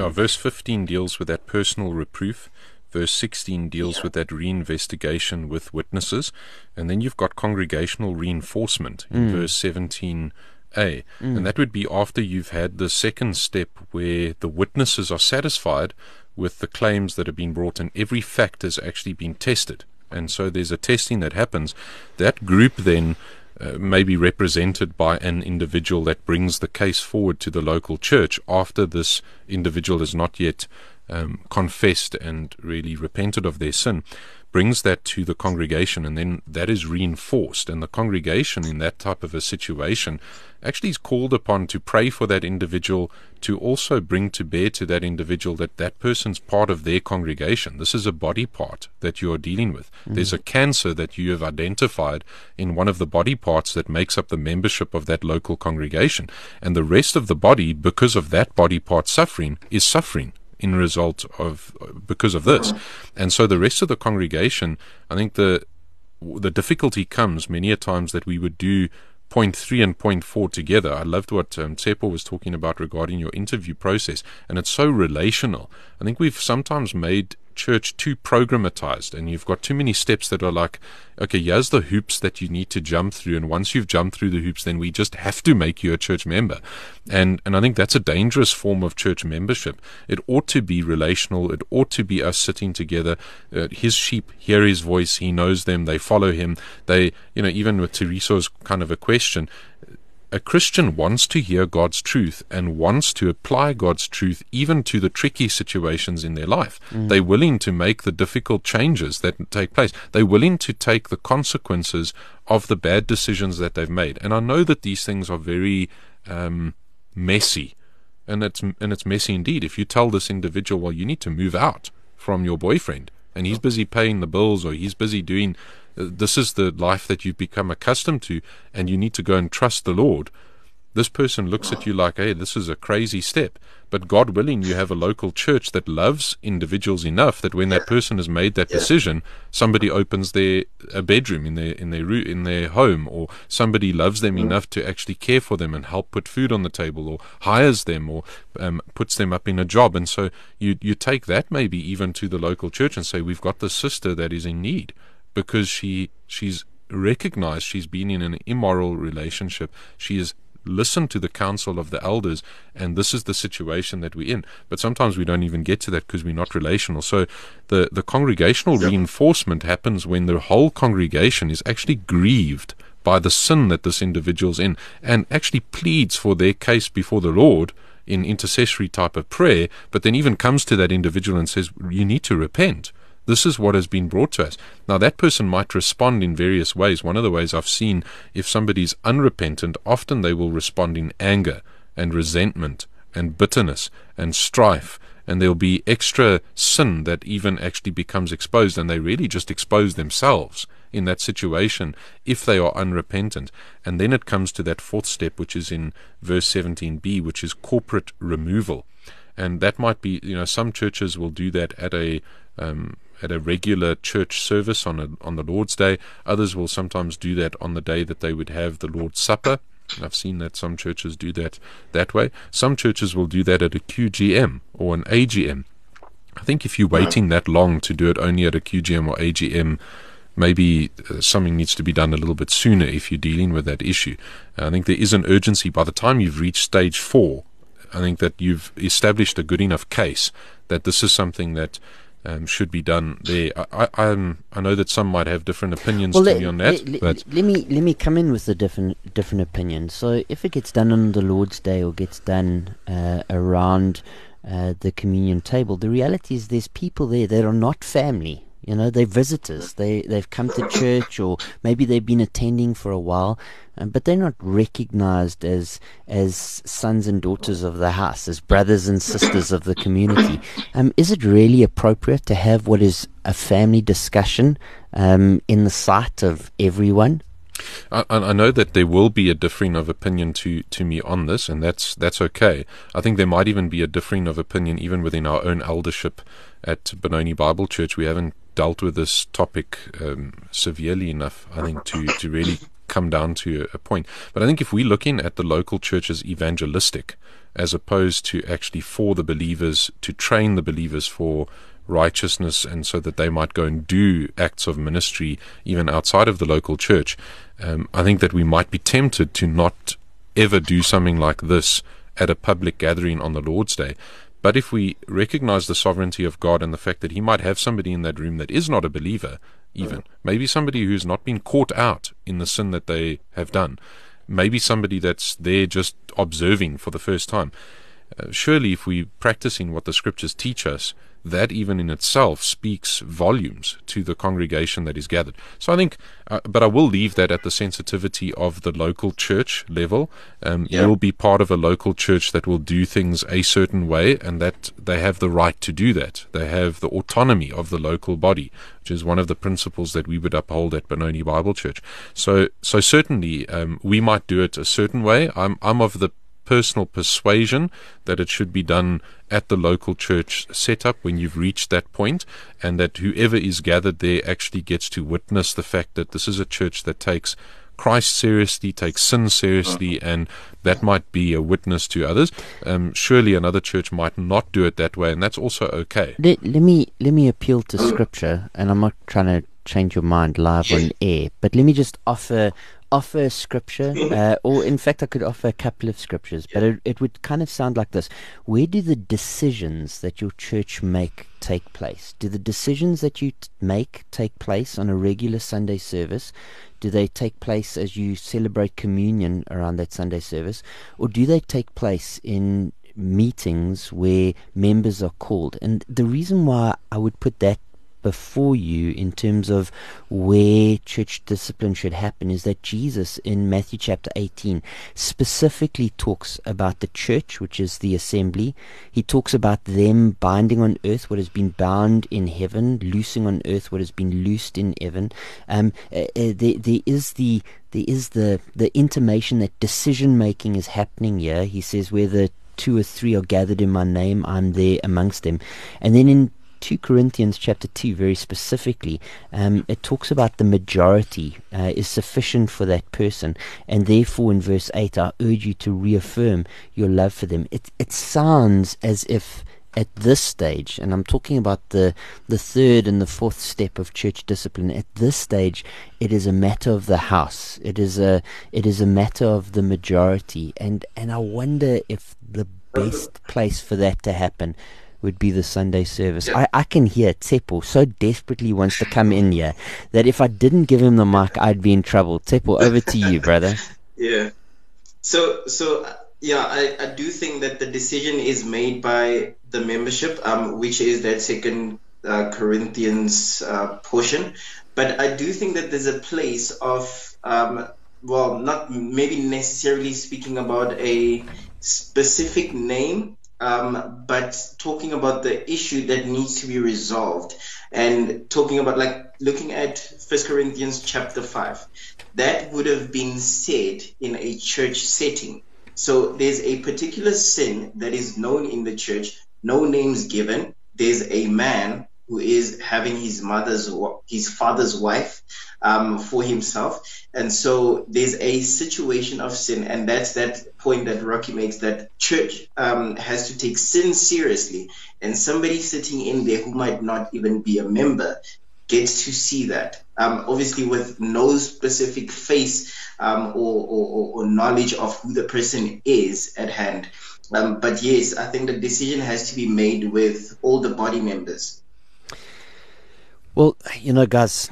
Yeah, verse 15 deals with that personal reproof. Verse 16 deals with that reinvestigation with witnesses, and then you've got congregational reinforcement in verse 17a, and that would be after you've had the second step where the witnesses are satisfied with the claims that have been brought, and every fact has actually been tested. And so there's a testing that happens. That group then may be represented by an individual that brings the case forward to the local church after this individual has not yet confessed and really repented of their sin, brings that to the congregation, and then that is reinforced. And the congregation in that type of a situation actually is called upon to pray for that individual, to also bring to bear to that individual that that person's part of their congregation. This is a body part that you are dealing with. There's a cancer that you have identified in one of the body parts that makes up the membership of that local congregation, and the rest of the body, because of that body part suffering, is suffering in result of, because of this. And so the rest of the congregation, I think the difficulty comes many a times that we would do point 3 and point 4 together. I loved what Tsepo was talking about regarding your interview process, and it's so relational. I think we've sometimes made church too programmatized, and you've got too many steps that are like, okay, here's the hoops that you need to jump through, and once you've jumped through the hoops, then we just have to make you a church member. And I think that's a dangerous form of church membership. It ought to be relational. It ought to be us sitting together. His sheep hear his voice. He knows them. They follow him. They, you know, even with Teresa's kind of a question, a Christian wants to hear God's truth and wants to apply God's truth even to the tricky situations in their life. They're willing to make the difficult changes that take place. They're willing to take the consequences of the bad decisions that they've made. And I know that these things are very messy, and it's messy indeed. If you tell this individual, well, you need to move out from your boyfriend, and he's busy paying the bills, or he's busy doing, this is the life that you've become accustomed to, and you need to go and trust the Lord. This person looks at you like, hey, this is a crazy step. But God willing, you have a local church that loves individuals enough that when that person has made that decision, somebody opens a bedroom in their home, or somebody loves them enough to actually care for them and help put food on the table, or hires them, or puts them up in a job. And so you take that maybe even to the local church and say, we've got this sister that is in need, because she's recognized she's been in an immoral relationship. She has listened to the counsel of the elders, and this is the situation that we're in. But sometimes we don't even get to that because we're not relational. So the congregational reinforcement happens when the whole congregation is actually grieved by the sin that this individual's in, and actually pleads for their case before the Lord in intercessory type of prayer, but then even comes to that individual and says, you need to repent. This is what has been brought to us. Now, that person might respond in various ways. One of the ways I've seen, if somebody's unrepentant, often they will respond in anger and resentment and bitterness and strife, and there'll be extra sin that even actually becomes exposed, and they really just expose themselves in that situation if they are unrepentant. And then it comes to that fourth step, which is in verse 17b, which is corporate removal. And that might be, you know, some churches will do that at a regular church service on the Lord's Day. Others will sometimes do that on the day that they would have the Lord's Supper. I've seen that some churches do that way. Some churches will do that at a QGM or an AGM. I think if you're waiting that long to do it only at a QGM or AGM, maybe something needs to be done a little bit sooner if you're dealing with that issue. I think there is an urgency. By the time you've reached stage 4, I think that you've established a good enough case that this is something that should be done there. I know that some might have different opinions on that. Let me come in with a different opinion. So if it gets done on the Lord's Day or gets done around the communion table, the reality is there's people there that are not family. You know, they're visitors. They've come to church, or maybe they've been attending for a while, but they're not recognized as sons and daughters of the house, as brothers and sisters of the community. Is it really appropriate to have what is a family discussion in the sight of everyone? I know that there will be a differing of opinion to me on this, and that's okay. I think there might even be a differing of opinion even within our own eldership at Benoni Bible Church. We haven't dealt with this topic severely enough, I think, to really come down to a point. But I think if we're looking at the local church as evangelistic, as opposed to actually for the believers, to train the believers for righteousness, and so that they might go and do acts of ministry even outside of the local church, I think that we might be tempted to not ever do something like this at a public gathering on the Lord's Day. But if we recognize the sovereignty of God and the fact that He might have somebody in that room that is not a believer, even maybe somebody who's not been caught out in the sin that they have done, maybe somebody that's there just observing for the first time, surely if we're practicing what the scriptures teach us, that even in itself speaks volumes to the congregation that is gathered. So I think, but I will leave that at the sensitivity of the local church level. You'll be part of a local church that will do things a certain way, and that they have the right to do that. They have the autonomy of the local body, which is one of the principles that we would uphold at Benoni Bible Church. So certainly we might do it a certain way. I'm of the personal persuasion that it should be done at the local church setup when you've reached that point, and that whoever is gathered there actually gets to witness the fact that this is a church that takes Christ seriously, takes sin seriously, and that might be a witness to others. Surely another church might not do it that way, and that's also okay. Let me appeal to scripture, and I'm not trying to change your mind live on air, but let me just offer scripture, or in fact I could offer a couple of scriptures, but it would kind of sound like this. Where do the decisions that your church make take place? Do the decisions that you make take place on a regular Sunday service? Do they take place as you celebrate communion around that Sunday service? Or do they take place in meetings where members are called? And the reason why I would put that before you in terms of where church discipline should happen is that Jesus in Matthew chapter 18 specifically talks about the church, which is the assembly. He talks about them binding on earth what has been bound in heaven, loosing on earth what has been loosed in heaven. There is the intimation that decision making is happening here. He says, where the 2 or 3 are gathered in my name, I'm there amongst them. And then in 2 Corinthians chapter 2 very specifically, it talks about the majority is sufficient for that person, and therefore in verse 8 I urge you to reaffirm your love for them. It sounds as if at this stage, and I'm talking about the 3rd and the 4th step of church discipline, at this stage it is a matter of the house, it is a matter of the majority, and I wonder if the best place for that to happen would be the Sunday service. I can hear Tsepo so desperately wants to come in here that if I didn't give him the mic, I'd be in trouble. Tsepo, over to you, brother. Yeah. So I do think that the decision is made by the membership, which is that 2nd Corinthians portion. But I do think that there's a place of, not maybe necessarily speaking about a specific name, but talking about the issue that needs to be resolved, and talking about, like, looking at 1 Corinthians chapter 5, that would have been said in a church setting. So there's a particular sin that is known in the church, no names given. There's a man who is having his father's wife for himself. And so there's a situation of sin, and that's that point that Rocky makes, that church has to take sin seriously, and somebody sitting in there who might not even be a member gets to see that. obviously with no specific face or knowledge of who the person is at hand. But yes, I think the decision has to be made with all the body members. Well, you know, guys,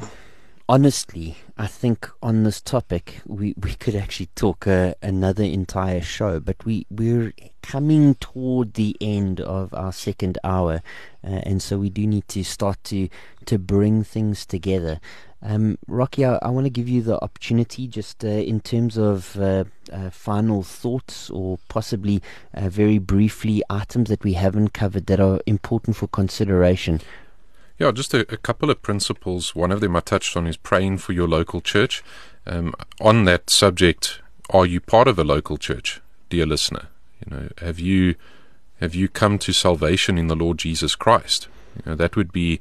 honestly, I think on this topic, we could actually talk another entire show, but we're coming toward the end of our second hour, and so we do need to start to bring things together. Rocky, I want to give you the opportunity just in terms of final thoughts or possibly very briefly items that we haven't covered that are important for consideration. Yeah, just a couple of principles. One of them I touched on is praying for your local church. On that subject, are you part of a local church, dear listener? You know, have you come to salvation in the Lord Jesus Christ? You know, that would be,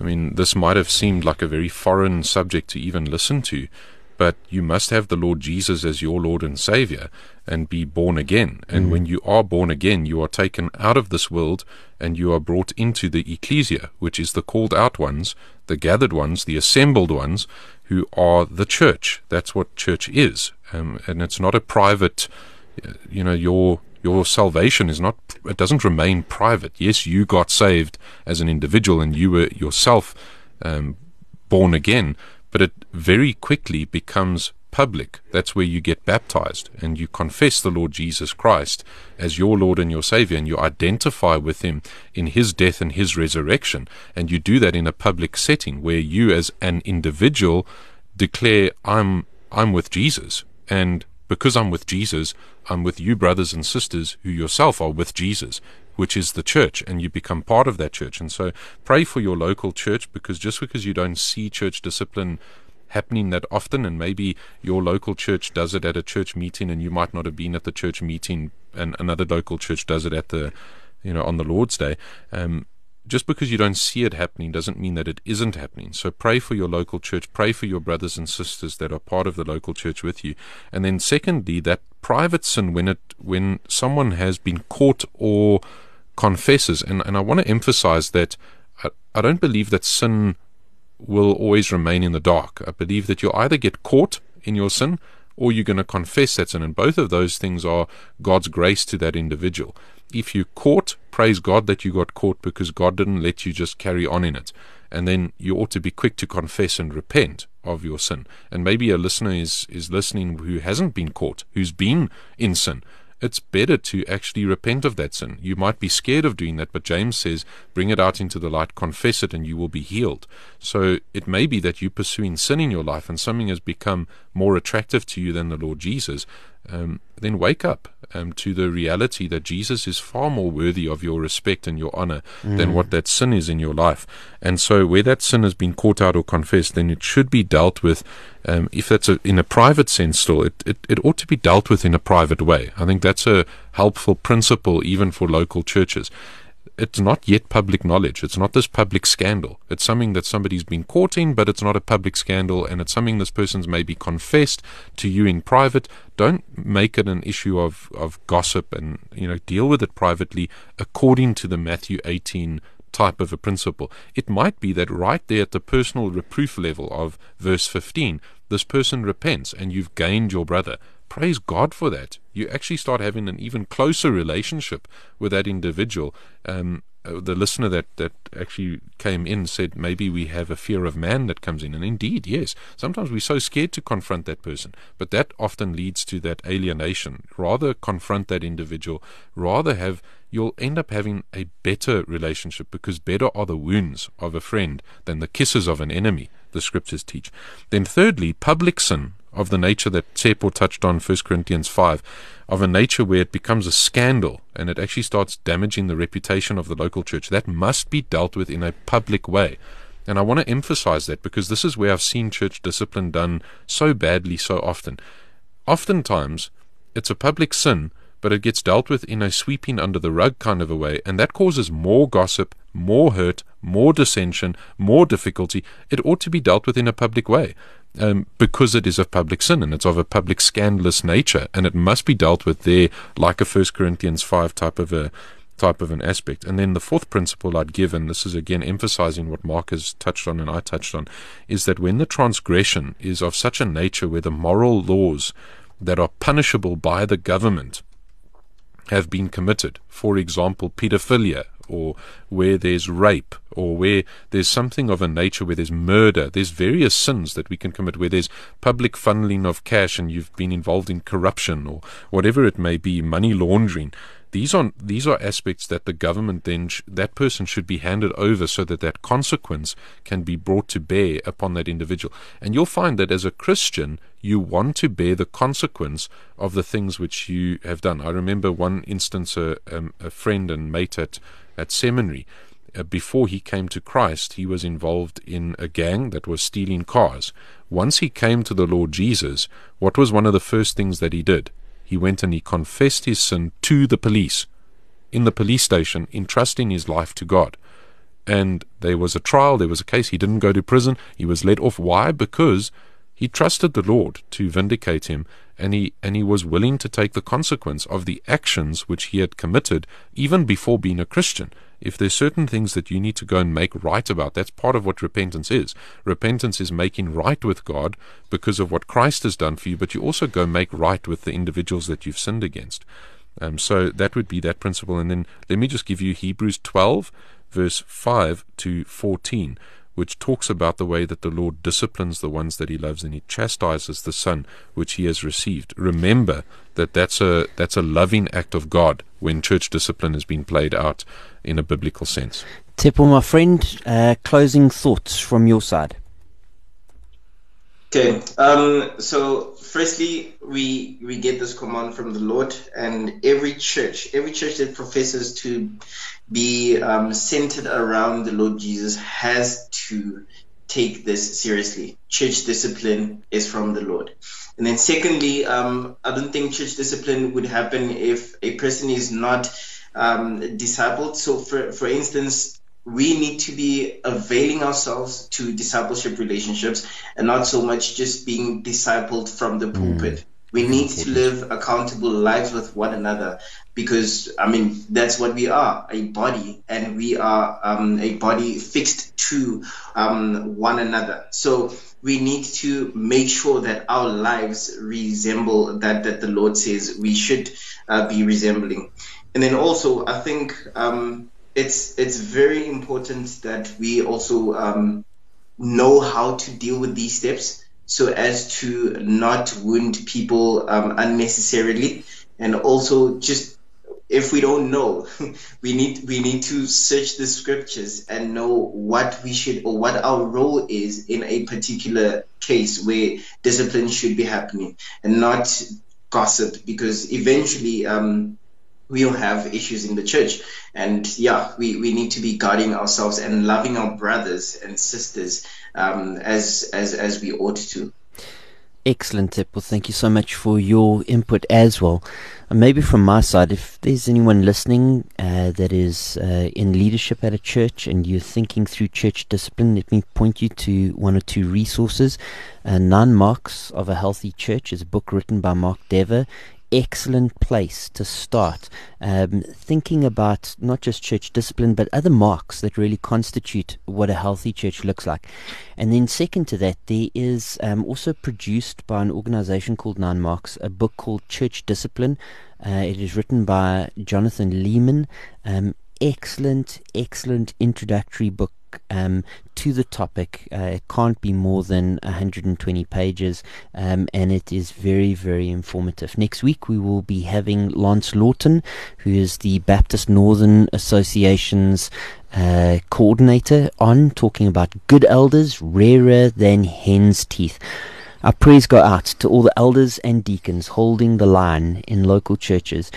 I mean, this might have seemed like a very foreign subject to even listen to, but you must have the Lord Jesus as your Lord and Savior and be born again. And when you are born again, you are taken out of this world and you are brought into the ecclesia, which is the called out ones, the gathered ones, the assembled ones, who are the church. That's what church is. And it's not a private, you know, your salvation is not, it doesn't remain private. Yes, you got saved as an individual and you were yourself born again, but it very quickly becomes public. That's where you get baptized and you confess the Lord Jesus Christ as your Lord and your Savior, and you identify with him in his death and his resurrection. And you do that in a public setting where you as an individual declare, I'm with Jesus. And because I'm with Jesus, I'm with you, brothers and sisters, who yourself are with Jesus, which is the church, and you become part of that church. And so pray for your local church, because just because you don't see church discipline happening that often, and maybe your local church does it at a church meeting and you might not have been at the church meeting, and another local church does it at the, you know, on the Lord's Day, just because you don't see it happening doesn't mean that it isn't happening. So pray for your local church, pray for your brothers and sisters that are part of the local church with you. And then secondly, that private sin, when someone has been caught or confesses, and I want to emphasize that I don't believe that sin will always remain in the dark. I believe that you'll either get caught in your sin or you're going to confess that sin, and both of those things are God's grace to that individual. If you're caught, praise God that you got caught, because God didn't let you just carry on in it. And then you ought to be quick to confess and repent of your sin. And maybe a listener is listening who hasn't been caught, who's been in sin. It's better to actually repent of that sin. You might be scared of doing that, but James says, bring it out into the light, confess it, and you will be healed. So it may be that you're pursuing sin in your life and something has become more attractive to you than the Lord Jesus. Then wake up to the reality that Jesus is far more worthy of your respect and your honor than what that sin is in your life. And so where that sin has been caught out or confessed, then it should be dealt with. If that's in a private sense still, it ought to be dealt with in a private way. I think that's a helpful principle even for local churches. It's not yet public knowledge. It's not this public scandal. It's something that somebody's been caught in, but it's not a public scandal, and it's something this person's maybe confessed to you in private. Don't make it an issue of gossip, and, you know, deal with it privately according to the Matthew 18 type of a principle. It might be that right there at the personal reproof level of verse 15, this person repents and you've gained your brother. Praise God for that. You actually start having an even closer relationship with that individual. The listener that actually came in said, maybe we have a fear of man that comes in. And indeed, yes, sometimes we're so scared to confront that person. But that often leads to that alienation. Rather confront that individual. You'll end up having a better relationship, because better are the wounds of a friend than the kisses of an enemy, the scriptures teach. Then thirdly, public sin of the nature that Tsepo touched on, 1 Corinthians 5, of a nature where it becomes a scandal and it actually starts damaging the reputation of the local church. That must be dealt with in a public way. And I want to emphasize that, because this is where I've seen church discipline done so badly so often. Oftentimes, it's a public sin, but it gets dealt with in a sweeping under the rug kind of a way, and that causes more gossip, more hurt, more dissension, more difficulty. It ought to be dealt with in a public way. Because it is a public sin and it's of a public scandalous nature, and it must be dealt with there like a 1 Corinthians 5 type of a type of an aspect. And then the fourth principle I'd give, and this is again emphasizing what Mark has touched on and I touched on, is that when the transgression is of such a nature where the moral laws that are punishable by the government have been committed, for example, pedophilia, or where there's rape, or where there's something of a nature where there's murder, there's various sins that we can commit, where there's public funneling of cash and you've been involved in corruption or whatever it may be, money laundering. These are aspects that the government then, that person should be handed over so that that consequence can be brought to bear upon that individual. And you'll find that as a Christian, you want to bear the consequence of the things which you have done. I remember one instance, a friend and mate at seminary, before he came to Christ, he was involved in a gang that was stealing cars. Once he came to the Lord Jesus, what was one of the first things that he did? He went and he confessed his sin to the police, in the police station, entrusting his life to God. And there was a trial, there was a case, he didn't go to prison, he was let off. Why? Because he trusted the Lord to vindicate him, and he was willing to take the consequence of the actions which he had committed, even before being a Christian. If there's certain things that you need to go and make right about, that's part of what repentance is. Repentance is making right with God because of what Christ has done for you, but you also go make right with the individuals that you've sinned against. So that would be that principle. And then let me just give you Hebrews 12, verse 5 to 14, which talks about the way that the Lord disciplines the ones that he loves, and he chastises the son which he has received. Remember that that's a loving act of God when church discipline has been played out in a biblical sense. Tsepo, my friend, closing thoughts from your side. Okay, so firstly, we get this command from the Lord, and every church that professes to be centered around the Lord Jesus has to take this seriously. Church discipline is from the Lord. And then secondly, I don't think church discipline would happen if a person is not discipled. So for instance, we need to be availing ourselves to discipleship relationships and not so much just being discipled from the pulpit. We need to live accountable lives with one another, because, I mean, that's what we are, a body, and we are a body fixed to one another. So we need to make sure that our lives resemble that the Lord says we should be resembling. And then also, I think it's very important that we also know how to deal with these steps, so as to not wound people unnecessarily. And also, just if we don't know, we need to search the scriptures and know what we should, or what our role is in a particular case where discipline should be happening, and not gossip, because eventually we'll have issues in the church. And yeah, we need to be guarding ourselves and loving our brothers and sisters as we ought to. Excellent, Tsepo. Thank you so much for your input as well. And maybe from my side, if there's anyone listening that is in leadership at a church and you're thinking through church discipline, let me point you to one or two resources. 9 Marks of a Healthy Church is a book written by Mark Dever. Excellent place to start thinking about not just church discipline, but other marks that really constitute what a healthy church looks like. And then second to that, there is also produced by an organization called 9 Marks, a book called Church Discipline. It is written by Jonathan Lehman. Excellent introductory book to the topic. It can't be more than 120 pages, and it is very, very informative. Next week we will be having Lance Lawton, who is the Baptist Northern Association's coordinator, on talking about good elders, rarer than hen's teeth. Our prayers go out to all the elders and deacons holding the line in local churches,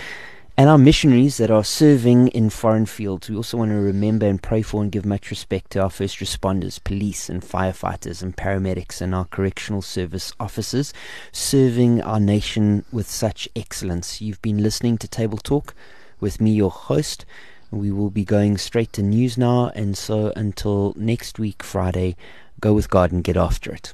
and our missionaries that are serving in foreign fields. We also want to remember and pray for and give much respect to our first responders, police and firefighters and paramedics, and our correctional service officers serving our nation with such excellence. You've been listening to Table Talk with me, your host. We will be going straight to news now, and so until next week, Friday, go with God and get after it.